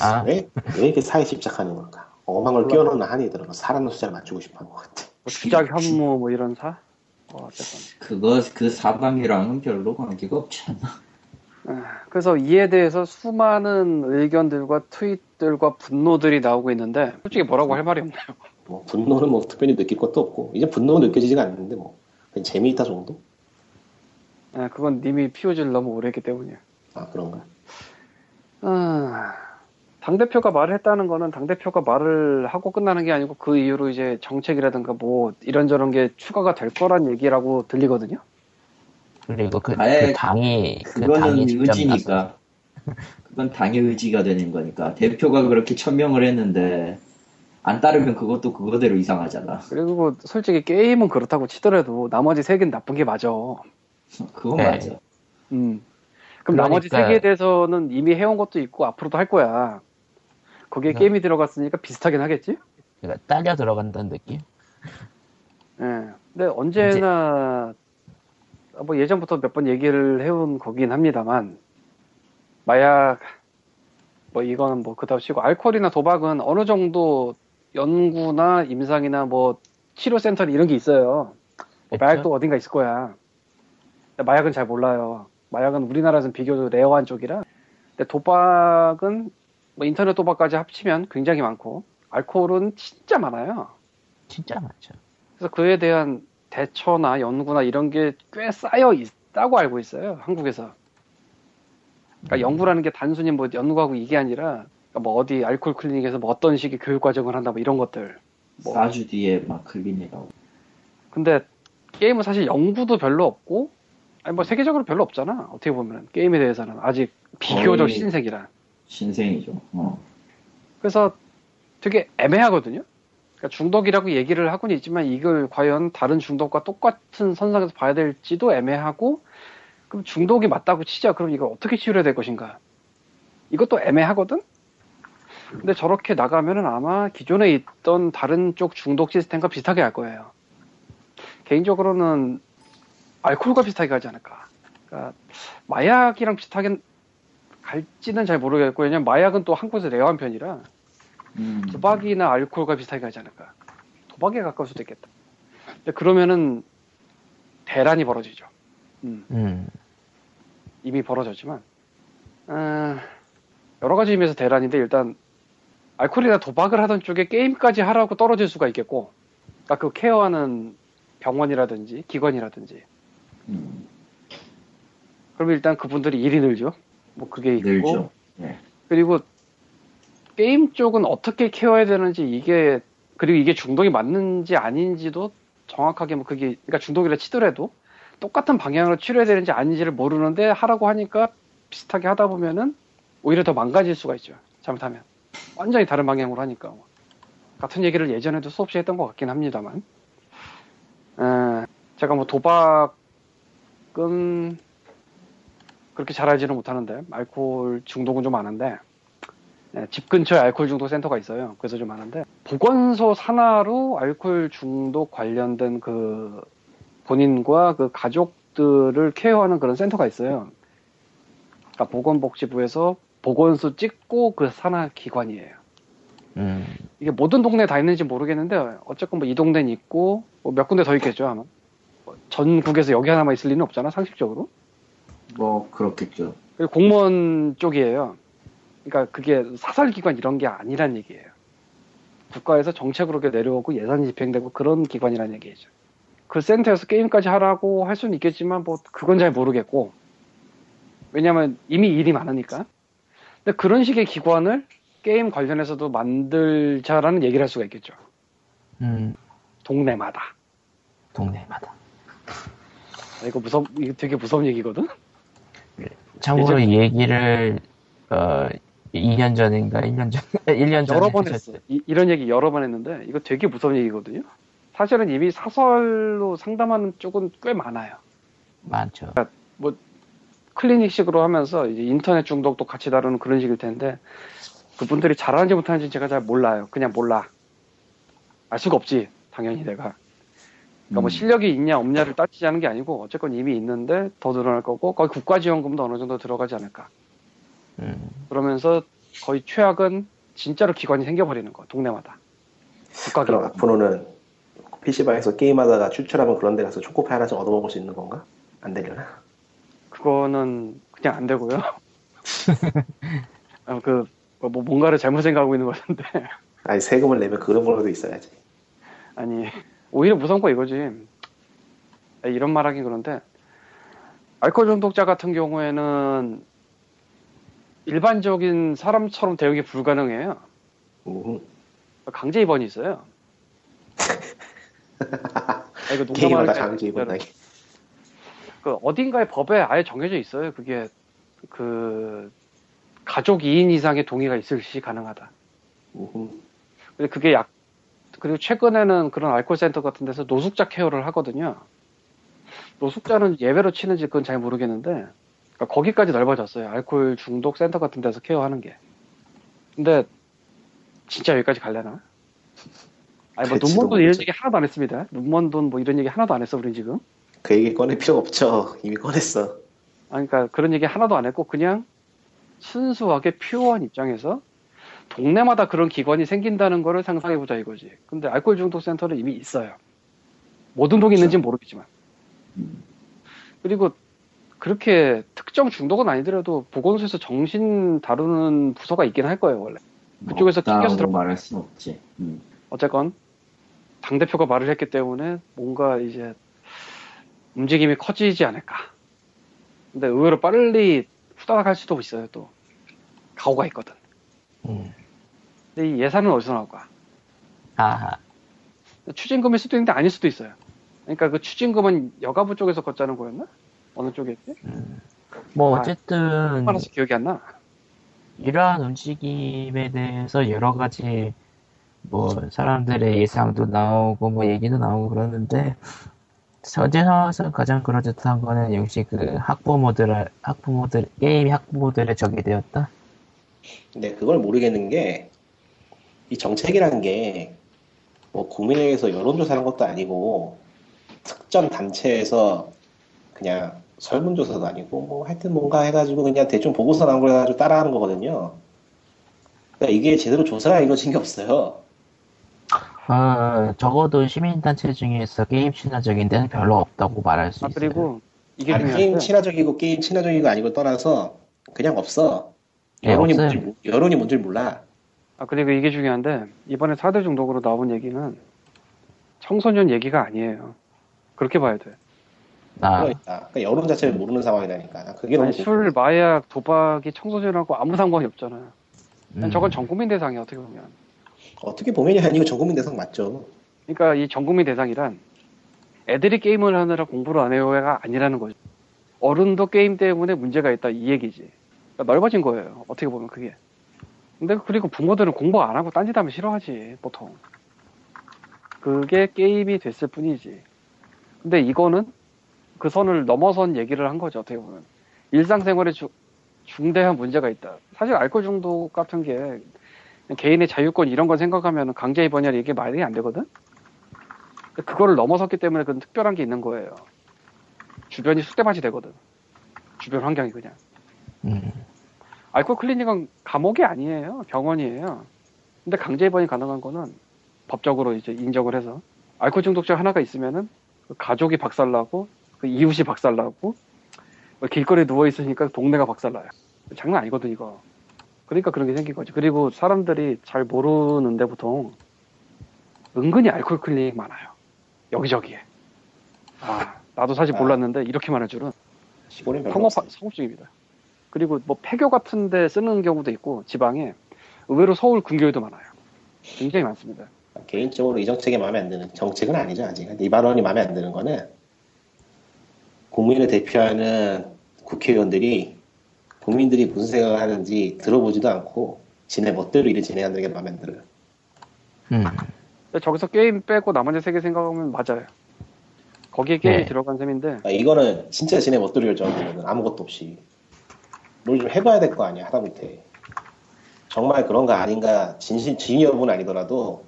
아. 왜, 왜 이렇게 사에 집착하는 걸까? 엄한 걸 끼워넣는 한이 들어서 사라는 숫자를 맞추고 싶어 하는 것 같아. 뭐 주작 혐오 뭐 이런 사? 어, 어쨌건. 그거, 그 사방이랑은 별로 관계가 없지 않나? 그래서 이에 대해서 수많은 의견들과 트윗들과 분노들이 나오고 있는데, 솔직히 뭐라고 할 말이 없나요? 뭐, 분노는 뭐 특별히 느낄 것도 없고, 이제 분노는 느껴지지가 않는데, 뭐. 그냥 재미있다 정도? 아, 그건 님이 피오지를 너무 오래 했기 때문이야. 아, 그런가? 아, 당대표가 말을 했다는 거는 당대표가 말을 하고 끝나는 게 아니고 그 이후로 이제 정책이라든가 뭐 이런저런 게 추가가 될 거란 얘기라고 들리거든요. 그리고 그, 그 당이 그거는 그 의지니까 그건 당의 의지가 되는 거니까. 대표가 그렇게 천명을 했는데 안 따르면 그것도 그거대로 이상하잖아. 그리고 솔직히 게임은 그렇다고 치더라도 나머지 세 개는 나쁜 게 맞아. 그건 네. 맞아. 음. 그럼 그러니까. 나머지 세계에 대해서는 이미 해온 것도 있고 앞으로도 할 거야. 거기에 그러니까. 게임이 들어갔으니까 비슷하긴 하겠지? 그러니까 딸려 들어간다는 느낌? 예. 네. 근데 언제나 언제... 뭐 예전부터 몇 번 얘기를 해온 거긴 합니다만 마약 뭐 이거는 뭐 그다음이고 알코올이나 도박은 어느 정도 연구나 임상이나 뭐 치료센터 이런 게 있어요. 그렇죠? 마약도 어딘가 있을 거야. 마약은 잘 몰라요. 마약은 우리나라에서는 비교적 레어한 쪽이라. 근데 도박은 뭐 인터넷 도박까지 합치면 굉장히 많고 알코올은 진짜 많아요. 진짜 많죠. 그래서 그에 대한 대처나 연구나 이런 게 꽤 쌓여 있다고 알고 있어요, 한국에서. 그러니까 연구라는 게 단순히 뭐 연구하고 이게 아니라 그러니까 뭐 어디 알코올 클리닉에서 뭐 어떤 식의 교육 과정을 한다 뭐 이런 것들. 뭐. 사 주 뒤에 막 클리닉하고. 근데 게임은 사실 연구도 별로 없고. 아니 뭐 세계적으로 별로 없잖아. 어떻게 보면 게임에 대해서는 아직 비교적 신생이라. 신생이죠. 어. 그래서 되게 애매하거든요. 그러니까 중독이라고 얘기를 하고는 있지만 이걸 과연 다른 중독과 똑같은 선상에서 봐야 될지도 애매하고. 그럼 중독이 맞다고 치자. 그럼 이걸 어떻게 치료해야 될 것인가? 이것도 애매하거든. 근데 저렇게 나가면은 아마 기존에 있던 다른 쪽 중독 시스템과 비슷하게 할 거예요. 개인적으로는. 알코올과 비슷하게 가지 않을까. 그러니까 마약이랑 비슷하게 갈지는 잘 모르겠고, 왜냐면 마약은 또 한국에서 레어한 편이라 음. 도박이나 알코올과 비슷하게 가지 않을까. 도박에 가까울 수도 있겠다. 근데 그러면은 대란이 벌어지죠. 음. 음. 이미 벌어졌지만 아, 여러 가지 의미에서 대란인데 일단 알코올이나 도박을 하던 쪽에 게임까지 하라고 떨어질 수가 있겠고, 그러니까 그 케어하는 병원이라든지 기관이라든지. 음. 그러면 일단 그분들이 일이 늘죠. 뭐 그게 있고. 늘죠. 네. 그리고 게임 쪽은 어떻게 케어해야 되는지 이게, 그리고 이게 중독이 맞는지 아닌지도 정확하게 뭐 그게, 그러니까 중독이라 치더라도 똑같은 방향으로 치료해야 되는지 아닌지를 모르는데 하라고 하니까 비슷하게 하다 보면은 오히려 더 망가질 수가 있죠. 잘못하면. 완전히 다른 방향으로 하니까. 같은 얘기를 예전에도 수없이 했던 것 같긴 합니다만. 에, 제가 뭐 도박은 그렇게 잘 알지는 못하는데, 알코올 중독은 좀 아는데, 에, 집 근처에 알코올 중독 센터가 있어요. 그래서 좀 아는데, 보건소 산하로 알코올 중독 관련된 그 본인과 그 가족들을 케어하는 그런 센터가 있어요. 그러니까 보건복지부에서 보건소 찍고 그 산하 기관이에요. 음. 이게 모든 동네에 다 있는지 모르겠는데, 어쨌건 뭐 이 동네는 있고, 뭐 몇 군데 더 있겠죠, 아마. 전국에서 여기 하나만 있을 리는 없잖아, 상식적으로. 뭐, 그렇겠죠. 그리고 공무원 쪽이에요. 그러니까 그게 사설기관 이런 게 아니란 얘기예요. 국가에서 정책으로 내려오고 예산이 집행되고 그런 기관이란 얘기죠. 그 센터에서 게임까지 하라고 할 수는 있겠지만, 뭐, 그건 잘 모르겠고. 왜냐면 이미 일이 많으니까. 근데 그런 식의 기관을 게임 관련해서도 만들자라는 얘기를 할 수가 있겠죠. 음. 동네마다. 동네마다. 이거 무섭, 이거 되게 무서운 얘기거든? 참고로 예전, 얘기를, 어, 이 년 전인가, 일 년 전, 일 년 전에. 여러 번 했어요. 이, 이런 얘기 여러 번 했는데, 이거 되게 무서운 얘기거든요? 사실은 이미 사설로 상담하는 쪽은 꽤 많아요. 많죠. 그러니까 뭐, 클리닉식으로 하면서 이제 인터넷 중독도 같이 다루는 그런 식일 텐데, 그분들이 잘하는지 못하는지 제가 잘 몰라요. 그냥 몰라. 알 수가 없지. 당연히 내가. 그러니까 음. 뭐 실력이 있냐 없냐를 따지지 않은 게 아니고 어쨌건 이미 있는데 더 늘어날 거고 거의 국가지원금도 어느 정도 들어가지 않을까. 음. 그러면서 거의 최악은 진짜로 기관이 생겨버리는 거. 동네마다. 국가기관. 앞으로는 피시방에서 게임하다가 출출하면 그런 데 가서 초코파이 하나 좀 얻어먹을 수 있는 건가? 안 되려나? 그거는 그냥 안 되고요. 그 뭐 뭔가를 잘못 생각하고 있는 것 같은데. 아니 세금을 내면 그런 걸로도 있어야지. 아니 오히려 무서운 거 이거지. 이런 말하긴 그런데 알코올 중독자 같은 경우에는 일반적인 사람처럼 대응이 불가능해요. 오. 강제 입원이 있어요. 아, 이거 게임하다 강제 입원하기. 그 어딘가의 법에 아예 정해져 있어요. 그게 그. 가족 이 인 이상의 동의가 있을 시 가능하다. 오호. 근데 그게 약, 그리고 최근에는 그런 알코올 센터 같은 데서 노숙자 케어를 하거든요. 노숙자는 예외로 치는지 그건 잘 모르겠는데, 그러니까 거기까지 넓어졌어요. 알코올 중독 센터 같은 데서 케어하는 게. 근데, 진짜 여기까지 갈려나? 아니, 뭐, 눈먼 돈 이런 얘기 하나도 안 했습니다. 눈먼 돈 뭐 이런 얘기 하나도 안 했어, 우린 지금. 그 얘기 꺼낼 필요가 없죠. 이미 꺼냈어. 아니, 그러니까 그런 얘기 하나도 안 했고, 그냥, 순수하게 퓨어한 입장에서 동네마다 그런 기관이 생긴다는 거를 상상해보자 이거지. 근데 알코올 중독 센터는 이미 있어요. 모든 동이 있는지는 모르겠지만. 그리고 그렇게 특정 중독은 아니더라도 보건소에서 정신 다루는 부서가 있긴 할 거예요 원래. 그쪽에서 튕겨서 들어. 말할 수는 없지. 음. 어쨌건 당 대표가 말을 했기 때문에 뭔가 이제 움직임이 커지지 않을까. 근데 의외로 빨리. 따라갈 수도 있어요. 또 가오가 있거든. 음. 근데 이 예산은 어디서 나올까? 아하. 추징금일 수도 있는데 아닐 수도 있어요. 그러니까 그 추징금은 여가부 쪽에서 걷자는 거였나? 어느 쪽이었지? 음. 뭐 어쨌든 아, 많아서 기억이 안 나. 이러한 움직임에 대해서 여러 가지 뭐 사람들의 예상도 나오고 뭐 얘기도 나오고 그러는데. 현재 상황에서 가장 그럴듯한 거는 역시 그 학부모들, 학부모들, 게임 학부모들의 적이 되었다? 네, 그걸 모르겠는 게, 이 정책이라는 게, 뭐, 국민에게서 여론조사하는 것도 아니고, 특정 단체에서 그냥 설문조사도 아니고, 뭐, 하여튼 뭔가 해가지고 그냥 대충 보고서 나온 걸 해가지고 따라하는 거거든요. 그러니까 이게 제대로 조사가 이루어진 게 없어요. 아, 적어도 시민단체 중에서 게임 친화적인 데는 별로 없다고 말할 수 아, 있어요. 그리고 이게 아니, 게임 친화적이고 게임 친화적이고 아니고 떠나서 그냥 없어. 네, 여론이, 뭔지, 여론이 뭔지 몰라. 아 그리고 이게 중요한데 이번에 사대 중독으로 나온 얘기는 청소년 얘기가 아니에요. 그렇게 봐야 돼. 아. 있다. 그러니까 여론 자체를 모르는 상황이라니까. 그게 아니, 너무 술, 마약, 도박이 청소년하고 아무 상관이 없잖아요. 음. 저건 전국민 대상이야, 어떻게 보면. 어떻게 보면이 아니고 전국민 대상 맞죠. 그러니까 이 전국민 대상이란 애들이 게임을 하느라 공부를 안 해요가 아니라는 거죠. 어른도 게임 때문에 문제가 있다 이 얘기지. 그러니까 넓어진 거예요, 어떻게 보면 그게. 근데 그리고 부모들은 공부 안 하고 딴짓하면 싫어하지, 보통. 그게 게임이 됐을 뿐이지. 근데 이거는 그 선을 넘어선 얘기를 한 거죠, 어떻게 보면. 일상생활에 주, 중대한 문제가 있다. 사실 알코올 중독 같은 게 개인의 자유권 이런 건 생각하면 강제 입원이야 이게 말이 안 되거든? 그거를 넘어섰기 때문에 그건 특별한 게 있는 거예요. 주변이 쑥대밭이 되거든. 주변 환경이 그냥. 음. 알코올 클리닉은 감옥이 아니에요. 병원이에요. 근데 강제 입원이 가능한 거는 법적으로 이제 인정을 해서 알코올 중독자 하나가 있으면은 그 가족이 박살나고 그 이웃이 박살나고 길거리에 누워있으니까 동네가 박살나요. 장난 아니거든 이거. 그러니까 그런 게 생긴 거지. 그리고 사람들이 잘 모르는데 보통 은근히 알코올 클리닉 많아요. 여기저기에. 아, 나도 사실 아, 몰랐는데 이렇게 많을 줄은. 시골이 성업, 성업중입니다. 그리고 뭐 폐교 같은 데 쓰는 경우도 있고 지방에 의외로 서울 근교에도 많아요. 굉장히 많습니다. 개인적으로 이 정책이 마음에 안 드는, 정책은 아니죠 아직. 이 발언이 마음에 안 드는 거는 국민을 대표하는 국회의원들이 국민들이 무슨 생각을 하는지 들어보지도 않고 지네 멋대로 일을 진행하는 게 마음에 안 들어요. 음. 저기서 게임 빼고 나머지 세 개 생각하면 맞아요. 거기에 게임이 네. 들어간 셈인데. 아, 이거는 진짜 지네 멋대로 결정하는 거는 아무것도 없이 뭘 좀 해봐야 될 거 아니야 하다못해. 정말 그런 거 아닌가 진실 지인 여부는 아니더라도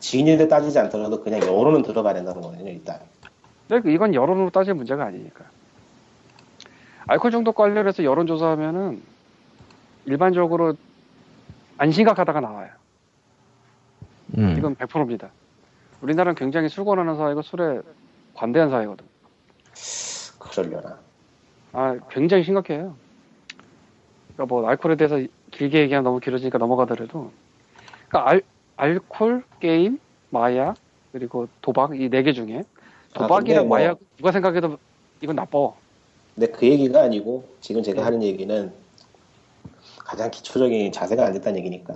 지인인데 따지지 않더라도 그냥 여론은 들어봐야 된다는 거거든요 일단. 근데 이건 여론으로 따질 문제가 아니니까. 알코올 중독 관련해서 해서 여론조사하면은 일반적으로 안 심각하다가 나와요. 음. 이건 백 퍼센트입니다. 우리나라는 굉장히 술 권하는 사회고 술에 관대한 사회거든. 그러려나. 아, 굉장히 심각해요. 그러니까 뭐 알코올에 대해서 길게 얘기하면 너무 길어지니까 넘어가더라도. 그러니까 알, 알코올, 게임, 마약, 그리고 도박 이 네 개 중에 도박이랑 아, 마약 뭐... 누가 생각해도 이건 나빠. 근데 그 얘기가 아니고 지금 제가 네. 하는 얘기는 가장 기초적인 자세가 안 됐다는 얘기니까.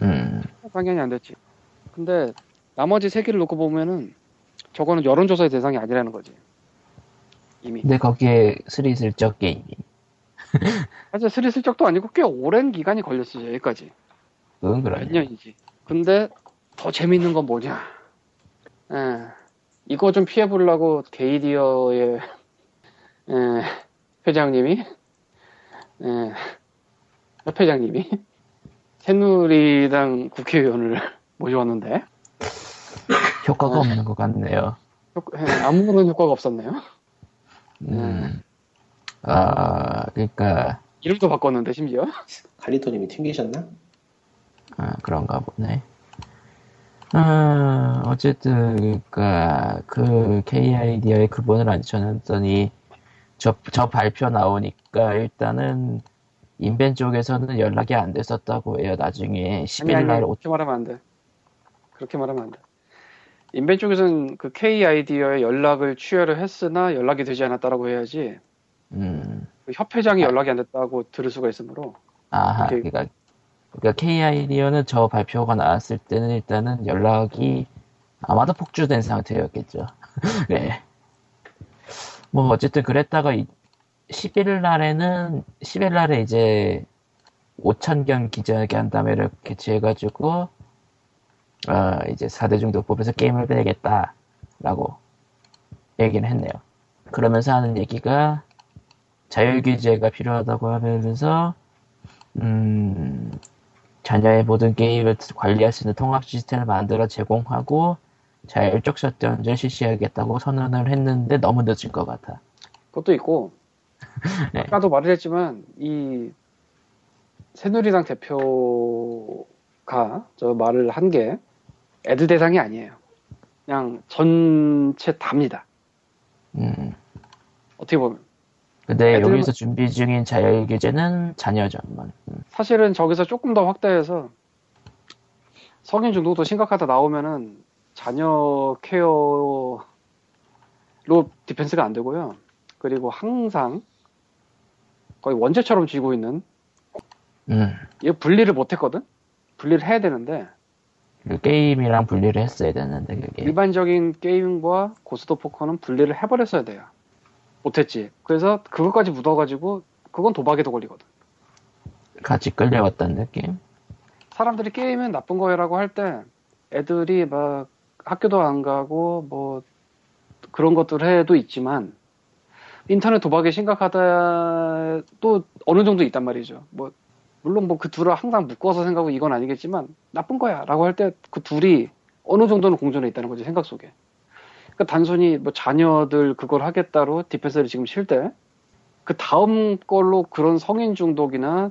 음. 당연히 안 됐지. 근데 나머지 세 개를 놓고 보면은 저거는 여론조사의 대상이 아니라는 거지. 이미. 근데 거기에 스리슬쩍 게임이. 사실 스리슬쩍도 아니고 꽤 오랜 기간이 걸렸어요 여기까지. 그건 그래. 몇 년이지. 근데 더 재밌는 건 뭐냐. 에, 이거 좀 피해보려고 게이디어의 예, 회장님이, 예, 협회장님이, 새누리당 국회의원을 모셔왔는데. 효과가 예, 없는 것 같네요. 효과, 예, 아무런 효과가 없었네요. 음. 예. 아, 그니까. 이름도 바꿨는데, 심지어. 갈리토님이 튕기셨나? 아, 그런가 보네. 아, 어쨌든, 그니까, 그, 케이아이디어의 근본을 안 쳐놨더니, 저, 저 발표 나오니까 일단은 인벤 쪽에서는 연락이 안 됐었다고 해요. 나중에 십일 날 오... 그렇게 말하면 안 돼. 그렇게 말하면 안 돼. 인벤 쪽에서는 그 K-아이디어에 연락을 취하를 했으나 연락이 되지 않았다라고 해야지. 음. 그 협회장이 연락이 안 됐다고 들을 수가 있으므로. 아하. 그렇게... 그러니까, 그러니까 K-아이디어는 저 발표가 나왔을 때는 일단은 연락이 아마도 폭주된 상태였겠죠. 네. 뭐, 어쨌든 그랬다가, 십일 일 날에는, 십일 일 날에 이제, 오천 경 기자회견담회를 개최해가지고, 어, 이제 사 대 중독법에서 게임을 빼야겠다, 라고, 얘기를 했네요. 그러면서 하는 얘기가, 자율규제가 필요하다고 하면서, 음, 자녀의 모든 게임을 관리할 수 있는 통합 시스템을 만들어 제공하고, 자율적 셧다운을 실시하겠다고 선언을 했는데 너무 늦은 것 같아. 그것도 있고 네. 아까도 말을 했지만 이 새누리당 대표가 저 말을 한 게 애들 대상이 아니에요. 그냥 전체 답니다. 음. 어떻게 보면. 근데 애들만... 여기서 준비 중인 자율규제는 자녀 전문. 음. 사실은 저기서 조금 더 확대해서 성인 중독도 심각하다 나오면은 자녀 케어를 로 디펜스가 안 되고요. 그리고 항상 거의 원죄처럼 쥐고 있는. 음. 얘 분리를 못 했거든? 분리를 해야 되는데. 게임이랑 분리를 했어야 되는데, 그게. 일반적인 게임과 고스트 포커는 분리를 해버렸어야 돼요. 못했지. 그래서 그것까지 묻어가지고, 그건 도박에도 걸리거든. 같이 끌려왔던 느낌? 사람들이 게임은 나쁜 거라고 할 때, 애들이 막 학교도 안 가고, 뭐, 그런 것들 해도 있지만, 인터넷 도박이 심각하다, 또 어느 정도 있단 말이죠. 뭐, 물론 뭐 그 둘을 항상 묶어서 생각하고 이건 아니겠지만, 나쁜 거야 라고 할 때 그 둘이 어느 정도는 공존해 있다는 거지, 생각 속에. 그러니까 단순히 뭐 자녀들 그걸 하겠다로 디펜스를 지금 칠 때, 그 다음 걸로 그런 성인 중독이나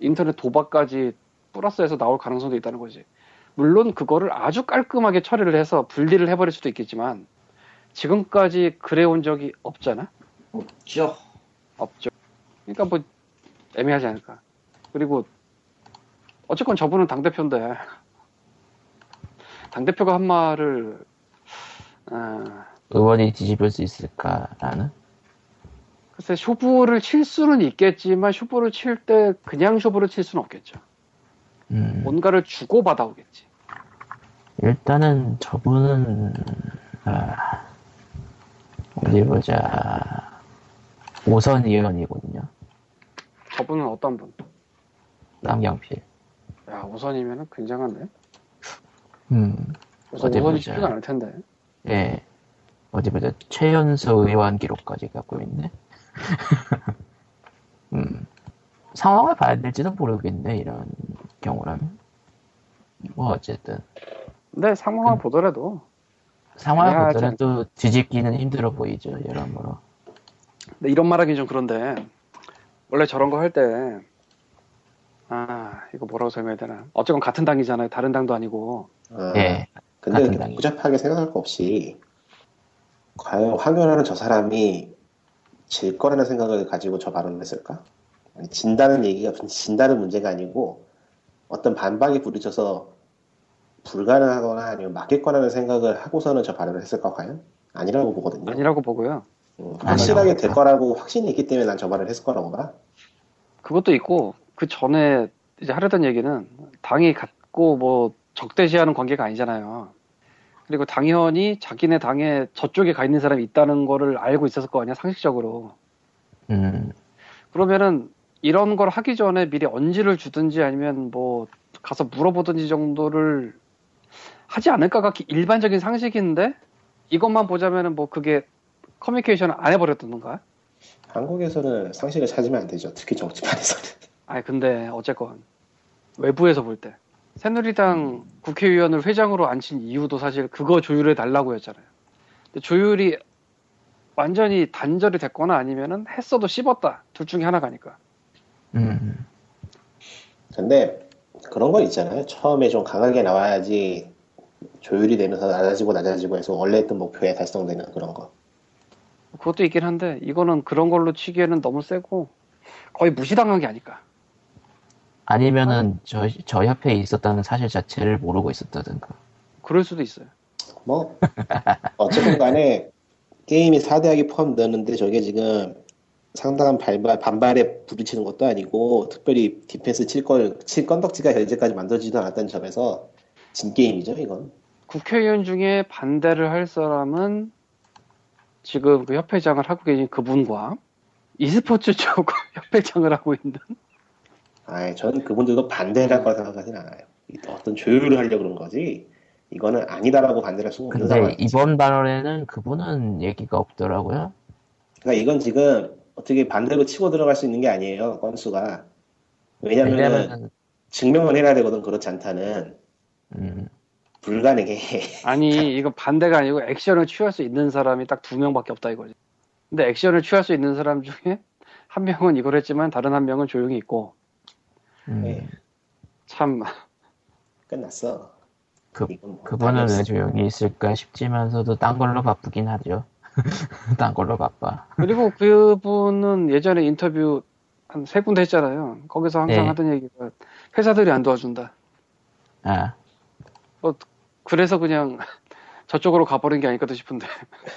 인터넷 도박까지 플러스해서 나올 가능성도 있다는 거지. 물론 그거를 아주 깔끔하게 처리를 해서 분리를 해버릴 수도 있겠지만, 지금까지 그래온 적이 없잖아? 없죠. 없죠. 그러니까 뭐 애매하지 않을까. 그리고 어쨌건 저분은 당대표인데, 당대표가 한 말을 어, 의원이 뒤집을 수 있을까라는? 글쎄, 쇼부를 칠 수는 있겠지만 쇼부를 칠 때 그냥 쇼부를 칠 수는 없겠죠. 음. 뭔가를 주고 받아오겠지. 일단은 저분은 아, 어디 보자, 오선 의원이거든요. 저분은 어떤 분? 남경필. 야, 오선이면은 굉장한데? 음. 오선이 쉽지가 않을 텐데. 예. 어디 보자. 최연소 의원 기록까지 갖고 있네. 음. 상황을 봐야 될지는 모르겠네, 이런 경우라면. 뭐, 어쨌든. 근데 상황을 그, 보더라도. 상황을 보더라도 뒤집기는 힘들어 보이죠, 여러모로. 근데 이런 말 하긴 좀 그런데, 원래 저런 거 할 때, 아, 이거 뭐라고 설명해야 되나. 어쨌건 같은 당이잖아요. 다른 당도 아니고. 아, 예. 근데 복잡하게 생각할 거 없이, 과연 황교안하는 저 사람이 질 거라는 생각을 가지고 저 발언을 했을까? 아니, 진다는 얘기가, 진다는 문제가 아니고, 어떤 반박에 부딪혀서 불가능하거나 아니면 막겠거라는 생각을 하고서는 저 발언을 했을까, 과연? 아니라고 보거든요. 아니라고 보고요. 음, 확실하게 될 거라고 확신이 있기 때문에 난 저 발언을 했을 거라고 봐. 그것도 있고, 그 전에 이제 하려던 얘기는 당이 갖고 뭐 적대시하는 관계가 아니잖아요. 그리고 당연히 자기네 당에 저쪽에 가 있는 사람이 있다는 거를 알고 있었을 거 아니야, 상식적으로. 음. 그러면은 이런 걸 하기 전에 미리 언지를 주든지 아니면 뭐 가서 물어보든지 정도를 하지 않을까가 일반적인 상식인데, 이것만 보자면은 뭐 그게 커뮤니케이션을 안 해버렸던가? 한국에서는 상식을 찾으면 안 되죠. 특히 정치판에서는. 아니, 근데 어쨌건 외부에서 볼 때 새누리당 국회의원을 회장으로 앉힌 이유도 사실 그거 조율해 달라고 했잖아요. 근데 조율이 완전히 단절이 됐거나 아니면은 했어도 씹었다, 둘 중에 하나가니까. 음. 근데 그런 건 있잖아요. 처음에 좀 강하게 나와야지 조율이 되면서 낮아지고 낮아지고 해서 원래 했던 목표에 달성되는 그런 거. 그것도 있긴 한데 이거는 그런 걸로 치기에는 너무 세고 거의 무시당한 게 아닐까. 아니면은 저, 저 협회에 있었다는 사실 자체를 모르고 있었다든가. 그럴 수도 있어요. 뭐 어쨌든 간에 게임이 사 대학이 포함되는데 저게 지금 상당한 발발, 반발에 부딪히는 것도 아니고 특별히 디펜스 칠 걸, 칠 건덕지가 현재까지 만들어지지도 않았다는 점에서 진 게임이죠, 이건. 국회의원 중에 반대를 할 사람은 지금 그 협회장을 하고 계신 그분과 e스포츠 쪽 협회장을 하고 있는. 아이, 저는 그분들도 반대라고 생각하진 않아요. 어떤 조율을 하려고 그런 거지. 이거는 아니다라고 반대를 할 수는 없는 상황이죠. 근데 이번 발언에는 그분은 얘기가 없더라고요. 그러니까 이건 지금 어떻게 반대로 치고 들어갈 수 있는 게 아니에요, 건수가. 왜냐면은 왜냐면... 증명을 해야 되거든, 그렇지 않다는. 음. 불가능해. 아니, 이건 반대가 아니고 액션을 취할 수 있는 사람이 딱 두 명밖에 없다 이거지. 근데 액션을 취할 수 있는 사람 중에 한 명은 이걸 했지만 다른 한 명은 조용히 있고. 음. 네. 참 끝났어. 그, 뭐 그분은 왜 조용히 있을까 싶지만서도 딴 걸로 바쁘긴 하죠. 딴 걸로 바빠. 그리고 그분은 예전에 인터뷰 한 세 군데 했잖아요. 거기서 항상 네. 하던 얘기가 회사들이 안 도와준다. 아. 뭐 그래서 그냥 저쪽으로 가버린 게 아닐까 싶은데.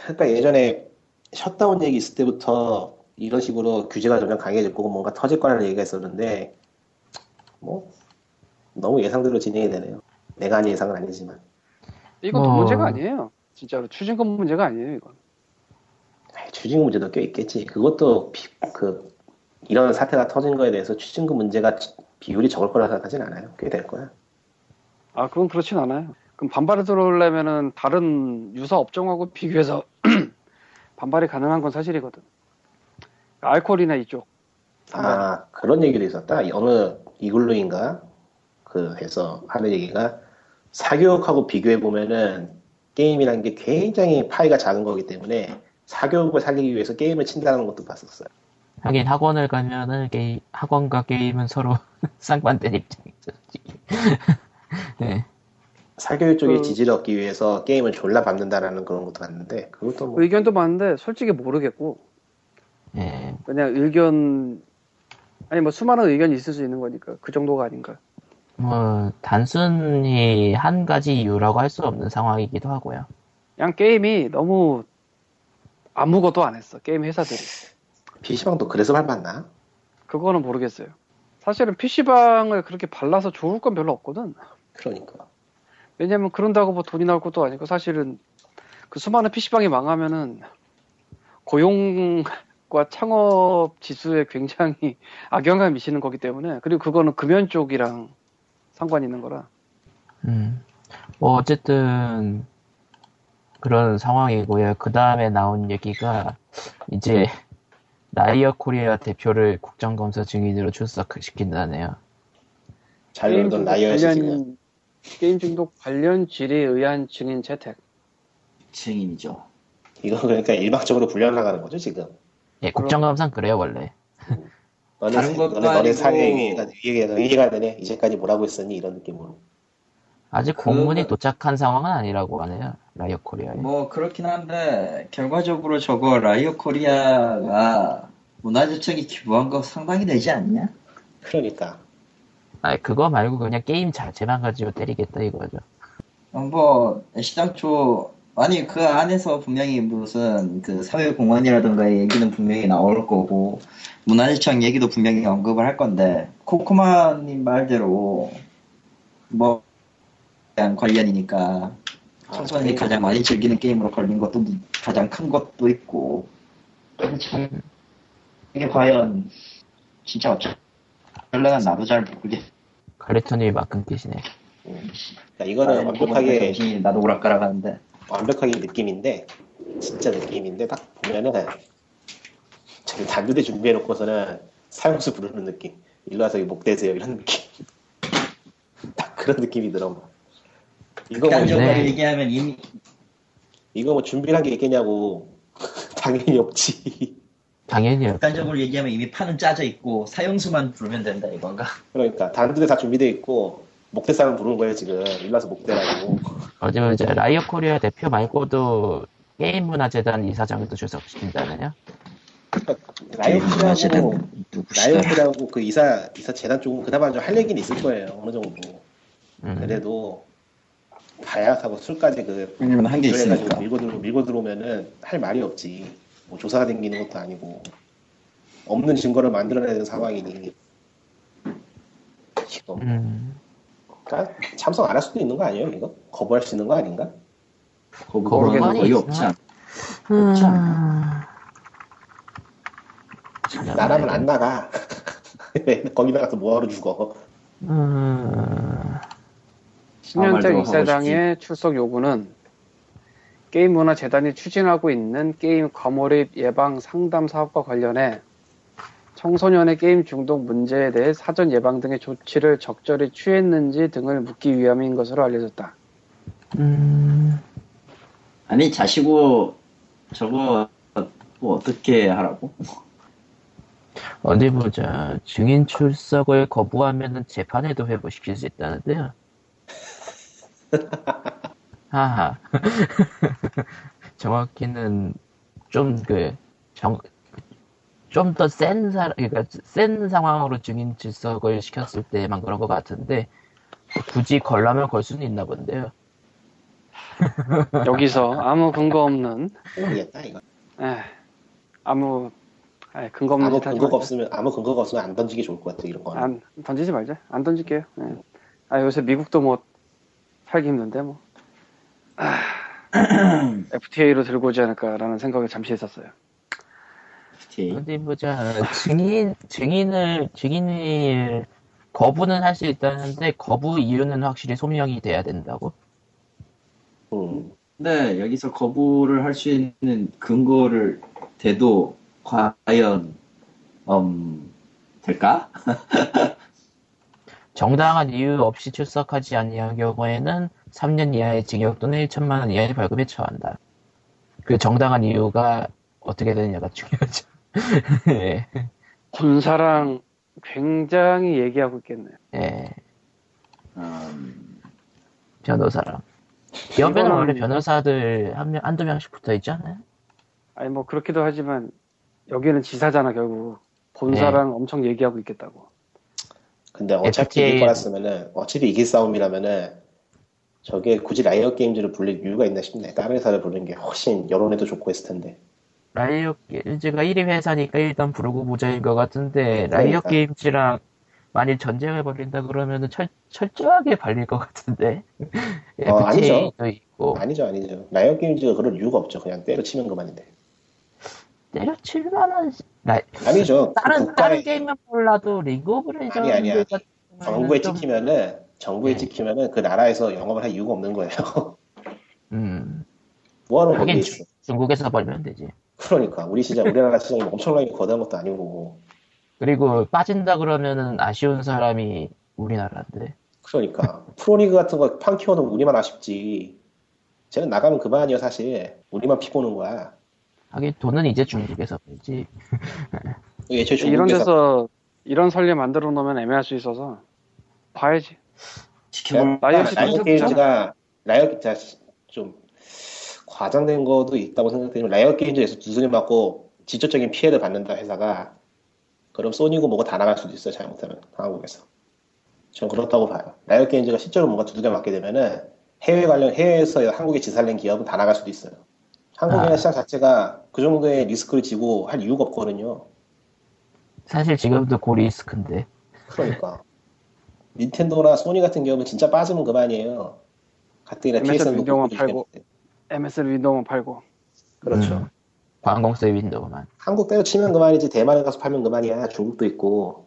그러니까 예전에 셧다운 얘기 있을 때부터 이런 식으로 규제가 점점 강해질 거고 뭔가 터질 거라는 얘기가 있었는데 뭐 너무 예상대로 진행이 되네요. 내가 아닌 예상은 아니지만. 이건 어... 문제가 아니에요. 진짜로 추징금 문제가 아니에요 이건. 추징금 문제도 꽤 있겠지. 그것도 비, 그 이런 사태가 터진 거에 대해서 추징금 문제가 비율이 적을 거라 생각하진 않아요. 꽤 될 거야. 아 그건 그렇진 않아요. 그럼 반발이 들어오려면은 다른 유사 업종하고 비교해서 반발이 가능한 건 사실이거든. 알코올이나 이쪽. 아 그런 얘기도 있었다. 어느 이글루인가 그 해서 하는 얘기가 사교육하고 비교해 보면은 게임이라는 게 굉장히 파이가 작은 거기 때문에 사교육을 살리기 위해서 게임을 친다는 것도 봤었어요. 하긴 학원을 가면은 게임, 학원과 게임은 서로 쌍반대 입장이죠. 네. 사교육 쪽에 그... 지지를 얻기 위해서 게임을 졸라 밟는다라는 그런 것도 봤는데 그것도 뭐... 의견도 많은데 솔직히 모르겠고 네. 그냥 의견 아니 뭐 수많은 의견이 있을 수 있는 거니까 그 정도가 아닌가. 뭐 단순히 한 가지 이유라고 할 수 없는 상황이기도 하고요. 그냥 게임이 너무 아무것도 안 했어. 게임 회사들이. 피씨방도 그래서 밟았나? 그거는 모르겠어요. 사실은 피씨방을 그렇게 발라서 좋을 건 별로 없거든. 그러니까. 왜냐면 그런다고 뭐 돈이 나올 것도 아니고 사실은 그 수많은 피씨방이 망하면은 고용과 창업 지수에 굉장히 악영향을 미치는 거기 때문에 그리고 그거는 금연 쪽이랑 상관이 있는 거라. 음. 뭐 어쨌든 그런 상황이고요. 그 다음에 나온 얘기가 이제 라이어 코리아 대표를 국정감사 증인으로 출석시킨다네요. 잘 놀던 라이어에서 지금. 게임 중독 관련 질의에 의한 증인 채택. 증인이죠. 이거 그러니까 일방적으로 불려나가는 거죠 지금. 예, 국정감사는 그래요 원래. 너네 다른 것도 너네, 너네 사경이 이해가 되네. 이제까지 뭐라고 했었니 이런 느낌으로. 아직 공문이 그, 도착한 상황은 아니라고 하네요. 라이어 코리아에. 뭐 그렇긴 한데 결과적으로 저거 라이어 코리아가 문화재청이 기부한 거 상당히 되지 않냐? 그러니까. 아 그거 말고 그냥 게임 자체만 가지고 때리겠다 이거죠. 어, 뭐 시장초 아니 그 안에서 분명히 무슨 그 사회공헌이라든가 얘기는 분명히 나올 거고 문화재청 얘기도 분명히 언급을 할 건데 코코마님 말대로 뭐 관련이니까 청소년이 아, 가장 많이 즐기는 게임으로 걸린 것도 가장 큰 것도 있고 이게 과연 진짜 어쩌 별난 나도 잘 모르겠. 갈래톤이 막 끊기시네. 음. 이거는 아, 완벽하게 나도 오락가락 하는데 완벽하게 느낌인데 진짜 느낌인데 딱 보면은 저기 단두대 준비해놓고서는 사용수 부르는 느낌. 일로 와서 목 대세요 이런 느낌. 딱 그런 느낌이 들어. 뭐. 이거 뭐 네. 얘기하면 이미 이거 뭐 준비한 게 있겠냐고 당연히 없지. 당연히요. 일단적으로 얘기하면 이미 판은 짜져 있고 사용수만 부르면 된다 이건가? 그러니까 다른 데도 다 준비돼 있고 목대사는 부르는 거예요 지금. 일라서 목대라고. 어제 이제 라이어 코리아 대표 말고도 게임 문화재단 이사장도 출석시킨다네요. 그러니까 라이어 코리아하고 라이어 코리아하고 그 이사 이사 재단 쪽은 그나마 좀 할 얘기는 있을 거예요 어느 정도. 음. 그래도 바약하고 술까지 그 한 게 있으니까 밀고 들어 밀고 들어오면은 할 말이 없지. 뭐 조사가 당기는 것도 아니고 없는 증거를 만들어내야 되는 상황이니 이거 음. 그러니까 참석 안 할 수도 있는 거 아니에요 이거? 거부할 수 있는 거 아닌가? 거부하는 거 거의 없지 않나? 음... 없지 않나? 나라면 안 나가. 거기 나가서 뭐하러 죽어. 음... 신현장 이사장의 출석 요구는 게임문화재단이 추진하고 있는 게임 과몰입 예방 상담 사업과 관련해 청소년의 게임 중독 문제에 대해 사전 예방 등의 조치를 적절히 취했는지 등을 묻기 위함인 것으로 알려졌다. 음... 아니 자시고 저거 뭐 어떻게 하라고? 어디 보자. 증인 출석을 거부하면 재판에도 회부시킬 수 있다는데요. 하하. 정확히는 좀 그 정 좀 더 센 사람 그러니까 센 상황으로 증인 출석을 시켰을 때만 그런 것 같은데 굳이 걸라면 걸 수는 있나 본데요. 여기서 아무 근거 없는 흥이었다 이거. 에, 아무 아니, 근거 없는 아무 근거가 없으면 아무 근거가 없으면 안 던지기 좋을 것 같아 이런 거. 안 던지지 말자. 안 던질게요. 예. 아 요새 미국도 뭐 살기 힘든데 뭐. 아, 에프티에이로 들고 오지 않을까라는 생각을 잠시 했었어요. 에프티에이. 어디 보자. 증인 증인을 증인을 거부는 할 수 있다는데 거부 이유는 확실히 소명이 돼야 된다고. 음. 네, 여기서 거부를 할 수 있는 근거를 대도 과연 음, 될까? 정당한 이유 없이 출석하지 아니한 경우에는 삼 년 이하의 징역 또는 천만 원 이하의 벌금에 처한다. 그 정당한 이유가 어떻게 되느냐가 중요하죠. 예. 군사랑 굉장히 얘기하고 있겠네요. 예. 음... 변호사랑. 연배는 이건... 원래 변호사들 한 명, 한두 명씩 붙어 있지 않아요? 아니 뭐 그렇기도 하지만 여기는 지사잖아 결국. 본사랑 예. 엄청 얘기하고 있겠다고. 근데 어차피 에프티에이... 이길 거였으면은 어차피 이길 싸움이라면은 저게 굳이 라이엇 게임즈를 불릴 이유가 있나 싶네. 다른 회사를 부르는 게 훨씬 여론에도 좋고 했을 텐데. 라이엇 게임즈가 일 위 회사니까 일단 부르고 보자인 것 같은데 그러니까. 라이엇 게임즈랑 만일 전쟁을 벌린다 그러면은 철, 철저하게 발릴 것 같은데. 어, 아니죠. 있고. 아니죠, 아니죠. 라이엇 게임즈가 그럴 이유가 없죠. 그냥 때려치는 것만인데. 때려칠만한 라이... 아니죠. 다른 국가에... 다른 게임은 몰라도 리그 오브 레전드 아니 아니야. 아니. 정부에 좀... 찍히면은 정부에 네. 찍히면은 그 나라에서 영업을 할 이유가 없는 거예요. 음. 뭐하러 거기 있어? 중국에서 벌면 되지. 그러니까 우리 시장 우리나라 시장이 엄청나게 거대한 것도 아니고. 그리고 빠진다 그러면은 아쉬운 사람이 우리나라인데. 그러니까 프로리그 같은 거 판 키워놓으면 우리만 아쉽지. 쟤는 나가면 그만이야 사실. 우리만 피 보는 거야. 하긴 돈은 이제 중국에서 벌지. 예, 중국에서... 이런 데서 이런 설례 만들어 놓으면 애매할 수 있어서 봐야지. 지켜볼 라이엇 게임즈가 라이엇 좀 과장된 것도 있다고 생각되지만 라이엇 게임즈에서 두드려 맞고 직접적인 피해를 받는다 회사가. 그럼 소니고 뭐고 다 나갈 수도 있어요. 잘못하면 한국에서. 전 그렇다고 봐요. 라이엇 게임즈가 실제로 뭔가 두드려 맞게 되면은 해외 관련 해외에서 한국에 지살낸 기업은 다 나갈 수도 있어요. 한국이나 아. 시장 자체가 그 정도의 리스크를 지고 할 이유가 없거든요. 사실 지금도 고리스크인데. 그러니까 닌텐도나 소니 같은 경우는 진짜 빠지면 그만이에요. 가뜩이나 피에스엔도 윈도우만 팔고, 엠에스엘 윈도우만 팔고. 그렇죠. 음. 관공서의 윈도우만. 한국 때려치면 그만이지 대만에 가서 팔면 그만이야. 중국도 있고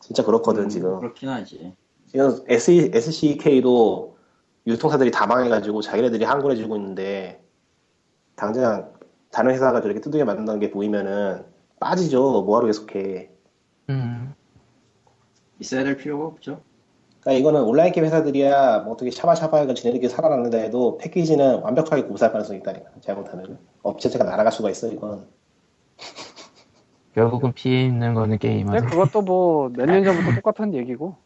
진짜 그렇거든 음, 지금. 그렇긴 하지. 지금 에스이케이도 유통사들이 다 망해가지고 자기네들이 항구를 해주고 있는데 당장 다른 회사가 저렇게 두드려 맞는다는 게 보이면은 빠지죠. 뭐하러 계속해. 음. 있어야 될 필요가 없죠. 그러니까 이거는 온라인 게임 회사들이야 뭐 어떻게 샤바샤바해서 지네들끼리 살아남는다 해도 패키지는 완벽하게 고사할 가능성이 있다니까. 잘못하면 업체체가 날아갈 수가 있어 이건. 결국은 피해 있는 거는 게임은. 근데 그것도 뭐 몇 년 전부터 똑같은 얘기고.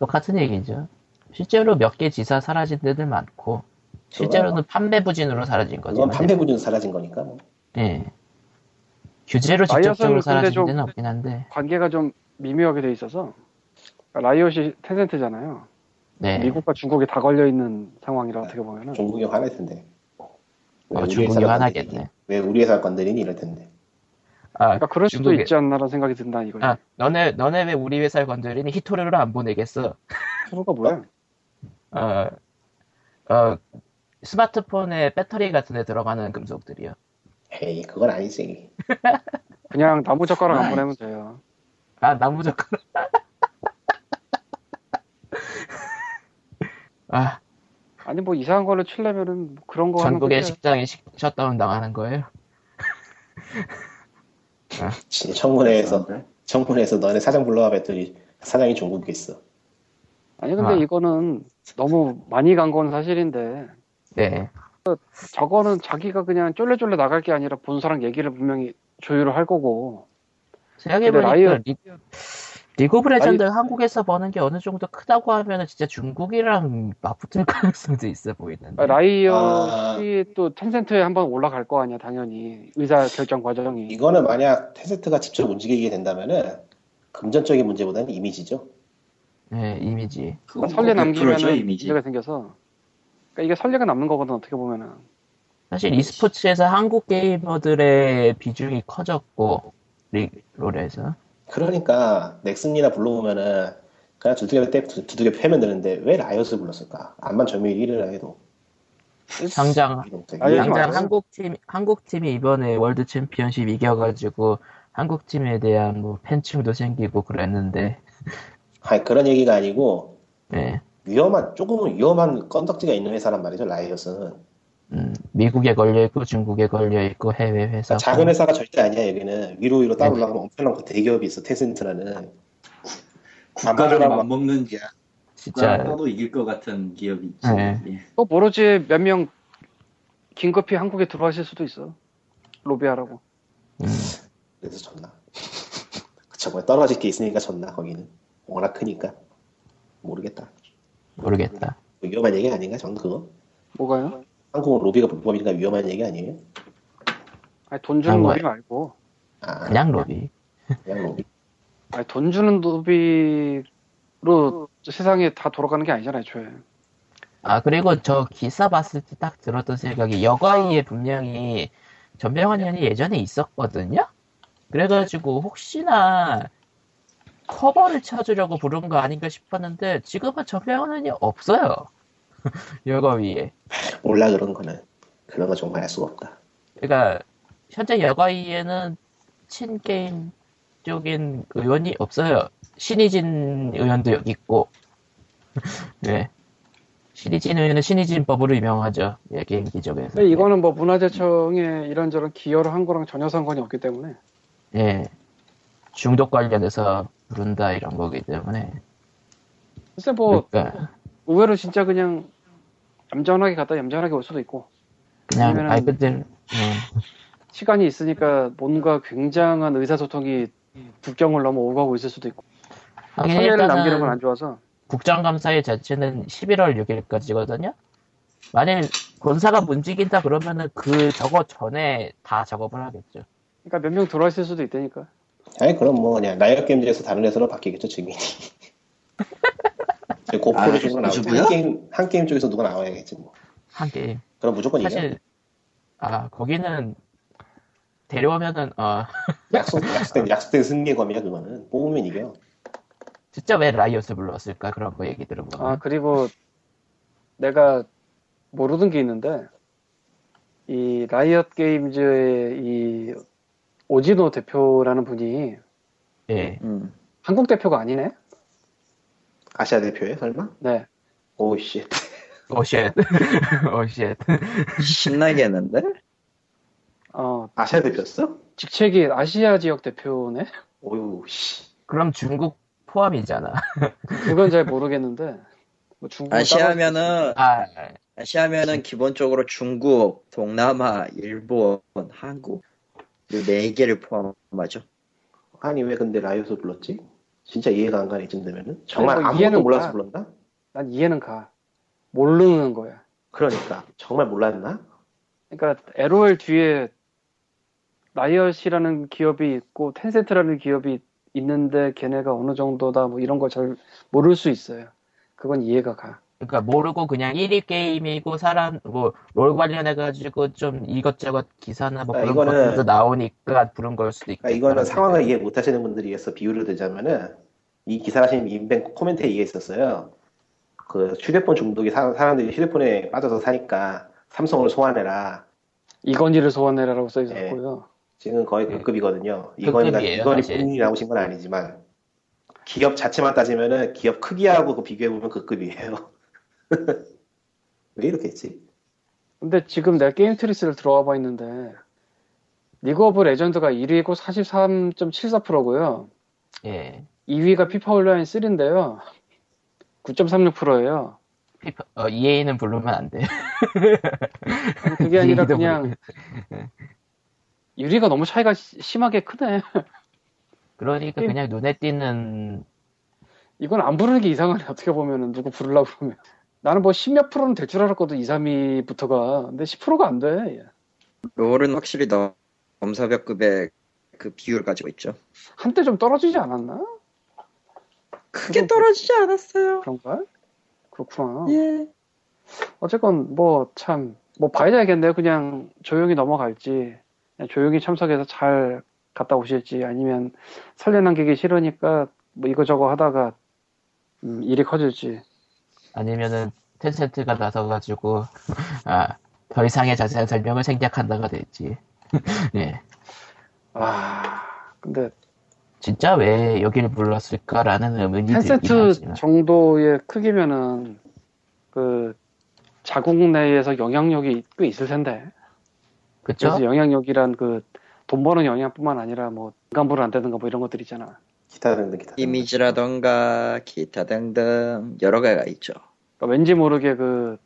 똑같은 얘기죠. 실제로 몇 개 지사 사라진 데들 많고. 실제로는 판매 부진으로 사라진 거죠. 이건 판매 부진으로 사라진 거니까. 뭐. 네. 규제로 직접적으로 사라진 데는 없긴 한데. 관계가 좀 미묘하게 돼 있어서 라이엇이 텐센트잖아요. 네. 미국과 중국이 다 걸려 있는 상황이라 어떻게 보면은. 중국이 화낼 텐데. 어, 중국이 화나겠네. 왜 우리 회사 건드리니 이럴 텐데. 아, 그러니까 그럴 중국에... 수도 있지 않나라는 생각이 든다 이거. 아, 너네 너네 왜 우리 회사를 건드리니 히토로를 안 보내겠어. 히토로가 뭐야? 아, 어, 어. 스마트폰에 배터리 같은 데 들어가는 금속들이요. 에이 그건 아니지. 그냥 나무젓가락 안 보내면 돼요. 아 나무젓가락. 아 아니 뭐 이상한 걸로 치려면은 뭐 그런 거 전국의 식당이 식, 셧다운 당하는 거예요. 아. 청문회에서 청문회에서 너네 사장 불러와 봤더니 사장이 중국에 있어. 아니 근데 아. 이거는 너무 많이 간 건 사실인데. 네. 저거는 자기가 그냥 쫄래쫄래 나갈 게 아니라 본사랑 얘기를 분명히 조율을 할 거고. 생각해보니까 라이언... 리그, 리그 오브 레전드를 아니, 한국에서 버는 게 어느 정도 크다고 하면은 진짜 중국이랑 맞붙을 가능성도 있어 보이는데. 라이엇이 아... 또 텐센트에 한번 올라갈 거 아니야 당연히 의사 결정 과정이. 이거는 만약 텐센트가 직접 움직이게 된다면은 금전적인 문제보다는 이미지죠. 네 이미지. 설레 남기면은 문제가 생겨서. 그러니까 이게 설레가 남는 거거든 어떻게 보면은. 사실 e스포츠에서 한국 게이머들의 비중이 커졌고 롤에서. 그러니까 넥슨이나 불러보면은 그냥 두들겨 때 두들겨 패면 되는데 왜 라이엇을 불렀을까? 암만 점유율 일 위라 해도. 당장 당장 한국 팀 한국 팀이 이번에 월드 챔피언십 이겨가지고 한국 팀에 대한 뭐 팬층도 생기고 그랬는데. 아니 그런 얘기가 아니고. 네. 위험한 조금은 위험한 건덕지가 있는 회사란 말이죠 라이엇은. 음 미국에 걸려 있고 중국에 걸려 있고 해외 회사. 작은 회사가 절대 아니야 여기는 위로 위로 따로 올라가면 엄청난 그 대기업이 있어 테센트라는. 국가랑 안 먹는 기야. 진짜 나도 이길 것 같은 기업이 있지. 네. 예. 또 모르지 몇 명 긴급히 한국에 들어와실 수도 있어. 로비하라고. 음. 그래서 졌나. 저번에 떨어질 게 있으니까 졌나 거기는. 워낙 크니까. 모르겠다. 모르겠다. 위험한 얘기 아닌가 전 그거? 뭐가요? 한국은 로비가 불법이니까 위험한 얘기 아니에요? 아니 돈 주는 로비 말고. 아, 그냥 로비. 그냥 로비. 아니 돈 주는 로비로 세상에 다 돌아가는 게 아니잖아요, 애초에. 아, 그리고 저 기사 봤을 때 딱 들었던 생각이 여가위에 분명히 전병환이 예전에 있었거든요? 그래가지고 혹시나 커버를 찾으려고 부른 거 아닌가 싶었는데 지금은 전병환이 없어요. 여가위에. 몰라 그런 거는. 그런 거 정말 알 수가 없다. 그러니까 현재 여가위에는 친게임적인 의원이 없어요. 신의진 의원도 있고. 네. 신의진 의원은 신의진 법으로 유명하죠. 예, 게임기 쪽에서. 근데 이거는 뭐 문화재청에 이런저런 기여를 한 거랑 전혀 상관이 없기 때문에. 예. 중독 관련해서 부른다 이런 거기 때문에. 글쎄 뭐 그러니까. 의외로 진짜 그냥 얌전하게 갔다 얌전하게 올 수도 있고. 그냥 아이 그들. 음. 시간이 있으니까 뭔가 굉장한 의사소통이 국경을 넘어 오가고 있을 수도 있고. 선례를 남기는 건 안 좋아서. 국정감사의 자체는 십일월 육일까지거든요. 만일 본사가 움직인다 그러면은 그 저거 전에 다 작업을 하겠죠. 그러니까 몇 명 들어와 있을 수도 있다니까. 아니 그럼 뭐 그냥 라이엇 게임즈에서 다른 회사로 바뀌겠죠 증인이. 고프로 쪽으로 나오고 한 게임 한 게임 쪽에서 누가 나와야겠지 뭐. 한 게임. 그럼 무조건 이겨. 사실 아 거기는. 데려오면은 어 약속 약속된 약속된 승리의 검이야 그거는 뽑으면 이겨요. 진짜 왜 라이엇을 불렀을까 그런 거 얘기 들어보면. 아 그리고 내가 모르던 게 있는데 이 라이엇 게임즈의 이 오진호 대표라는 분이 예 음. 한국 대표가 아니네. 아시아 대표예요 설마? 네. 오쉣 오쉣 오쉣 신나게 했는데. 어, 아시아 대표였어? 직책이 아시아 지역 대표네? 오유, 씨. 그럼 중국 포함이잖아. 그건 잘 모르겠는데. 뭐 중국 아시아면은, 따라... 아, 아시아면은 기본적으로 중국, 동남아, 일본, 한국. 이 네 개를 포함하죠. 아니, 왜 근데 라이엇을 불렀지? 진짜 이해가 안 가네, 이쯤 되면은. 정말 뭐 아무것도 몰라서 가. 불렀나? 난 이해는 가. 모르는 거야. 그러니까. 정말 몰랐나? 그러니까, 엘오엘 뒤에 라이엇이라는 기업이 있고 텐센트라는 기업이 있는데 걔네가 어느 정도다 뭐 이런 걸 잘 모를 수 있어요. 그건 이해가 가. 그러니까 모르고 그냥 일 위 게임이고 사람 뭐 롤 관련해가지고 좀 이것저것 기사나 뭐 그런 것들도 나오니까 부른 걸 수도 있고. 그러니까 이거는 상황을 이해 못하시는 분들이 위해서 비유를 들자면은 이 기사하신 인벤 코멘트에 이해 있었어요. 그 휴대폰 중독이 사, 사람들이 휴대폰에 빠져서 사니까 삼성을 소환해라. 이건희를 소환해라라고 써 있었고요. 네. 지금 거의 급급이거든요. 이건희가 이건희 본인이 나오신 건 아니지만 기업 자체만 따지면은 기업 크기하고 비교해 보면 급급이에요. 왜 이렇게 했지? 근데 지금 내가 게임 트리스를 들어와 봐 있는데 리그 오브 레전드가 일 위고 사십삼 점 칠사 퍼센트고요. 예. 이 위가 피파 온라인 삼인데요. 구 점 삼육 퍼센트예요. 피파, 어, 이에이는 부르면 안 돼. 그게 아니라 그냥 유리가 너무 차이가 시, 심하게 크네. 그러니까 게임. 그냥 눈에 띄는 이건 안 부르는 게 이상하네 어떻게 보면은 누구 부르려고 그러면 나는 뭐 십몇 프로는 될 줄 알았거든 이, 삼 위부터가 근데 십 퍼센트가 안 돼. 롤은 확실히 넘사벽급의 그 비율 가지고 있죠. 한때 좀 떨어지지 않았나? 크게 떨어지지 않았어요. 그런가? 그렇구나. 예. 어쨌건 뭐 참 뭐 봐야겠네요. 그냥 조용히 넘어갈지, 그냥 조용히 참석해서 잘 갔다 오실지, 아니면 살려남기기 싫으니까 뭐 이거저거 하다가 음, 일이 커질지, 아니면은 텐센트가 나서가지고 아, 더 이상의 자세한 설명을 생략한다가 될지. 네. 아 근데 진짜 왜 여기를 불렀을까라는 의문이 들긴 하지만 텐센트 정도의 크기면은 그 자국 내에서 영향력이 꽤 있을 텐데. 그쵸? 그래서 영향력이란 그 돈 버는 영향뿐만 아니라 뭐 인간부를 안 되는가 뭐 이런 것들 있잖아. 기타 등등 기타. 이미지라던가 기타 등등 여러 개가 있죠. 그러니까 왠지 모르게 그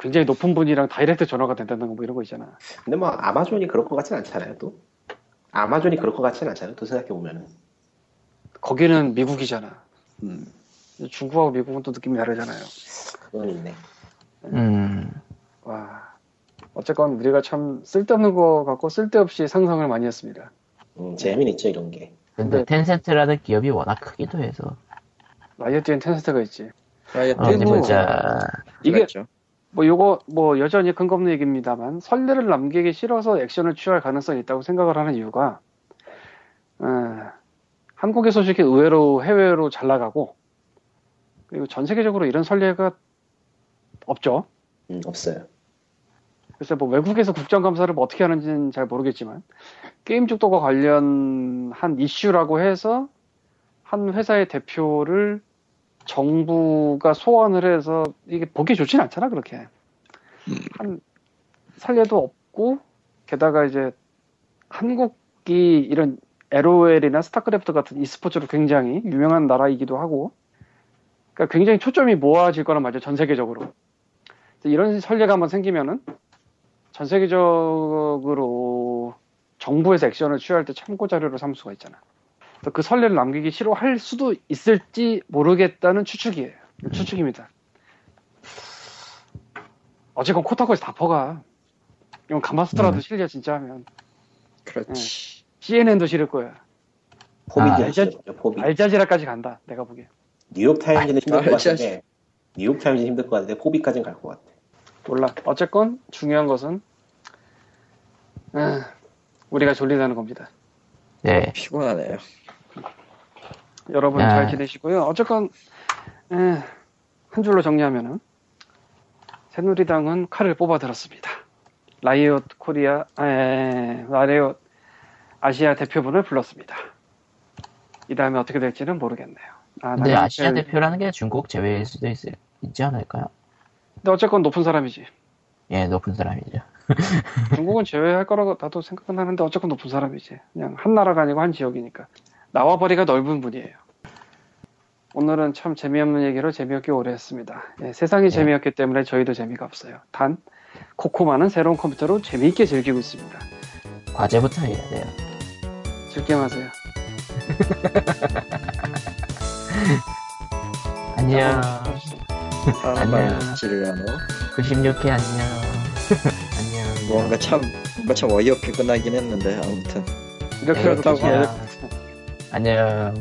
굉장히 높은 분이랑 다이렉트 전화가 된다는 거 뭐 이런 거 있잖아. 근데 뭐 아마존이 그럴 것 같진 않잖아요. 또 아마존이 그럴 것 같진 않잖아요. 또 생각해 보면은 거기는 미국이잖아. 음. 중국하고 미국은 또 느낌이 다르잖아요. 그건 있네. 음. 와. 어쨌건 우리가 참 쓸데없는 거 갖고 쓸데없이 상상을 많이 했습니다. 음, 재미는 있죠 이런 게. 근데, 근데 텐센트라는 기업이 워낙 크기도 해서. 라이엇 뒤엔 텐센트가 있지. 라이엇 뒤에 어, 보자. 이게 그랬죠. 뭐 요거 뭐 여전히 큰 겁는 얘기입니다만, 선례를 남기기 싫어서 액션을 취할 가능성이 있다고 생각을 하는 이유가, 어, 한국의 소식이 의외로 해외로 잘 나가고, 그리고 전 세계적으로 이런 선례가 없죠. 음, 없어요. 그래서 뭐 외국에서 국정감사를 뭐 어떻게 하는지는 잘 모르겠지만, 게임 중독과 관련한 이슈라고 해서 한 회사의 대표를 정부가 소환을 해서, 이게 보기 좋진 않잖아 그렇게. 한 사례도 없고, 게다가 이제 한국이 이런 엘오엘이나 스타크래프트 같은 e스포츠로 굉장히 유명한 나라이기도 하고, 그러니까 굉장히 초점이 모아질 거란 말이죠 전 세계적으로. 이런 선례가 한번 생기면은 전 세계적으로 정부에서 액션을 취할 때 참고 자료로 삼을 수가 있잖아. 그래서 그 선례를 남기기 싫어할 수도 있을지 모르겠다는 추측이에요. 추측입니다. 어쨌건 코타쿠에서 다 퍼가. 이건 가마스터라도 실려 진짜 하면. 그렇지. 네. 씨엔엔도 실을 거야. 알자지라까지 간다. 내가 보기에. 뉴욕타임즈는 힘들 것 같은데. 뉴욕타임즈는 힘들 것 같은데 포비까지는 갈 것 같아. 몰라. 어쨌건 중요한 것은 아, 우리가 졸린다는 겁니다. 네. 피곤하네요. 여러분 야. 잘 지내시고요. 어쨌건 아, 한 줄로 정리하면은 새누리당은 칼을 뽑아들었습니다. 라이엇 코리아, 에, 라이엇 아시아 대표분을 불렀습니다. 이 다음에 어떻게 될지는 모르겠네요. 아, 근데 아시아 제일... 대표라는 게 중국 제외일 수도 있, 있지 않을까요? 근데 어쨌건 높은 사람이지. 예, 높은 사람이죠. 중국은 제외할 거라고 나도 생각은 하는데 어쨌건 높은 사람이지. 그냥 한 나라가 아니고 한 지역이니까. 나와 버리가 넓은 분이에요. 오늘은 참 재미없는 얘기로 재미없게 오래 했습니다. 예, 세상이 예. 재미없기 때문에 저희도 재미가 없어요. 단 코코마는 새로운 컴퓨터로 재미있게 즐기고 있습니다. 과제부터 해야 돼요. 즐겨 하세요. 안녕. 안녕. 구십육 회 안녕. 안녕. 뭔가 참, 뭔가 참 어이없게 끝나긴 했는데 아무튼. 이렇게 하고 안녕. 안녕.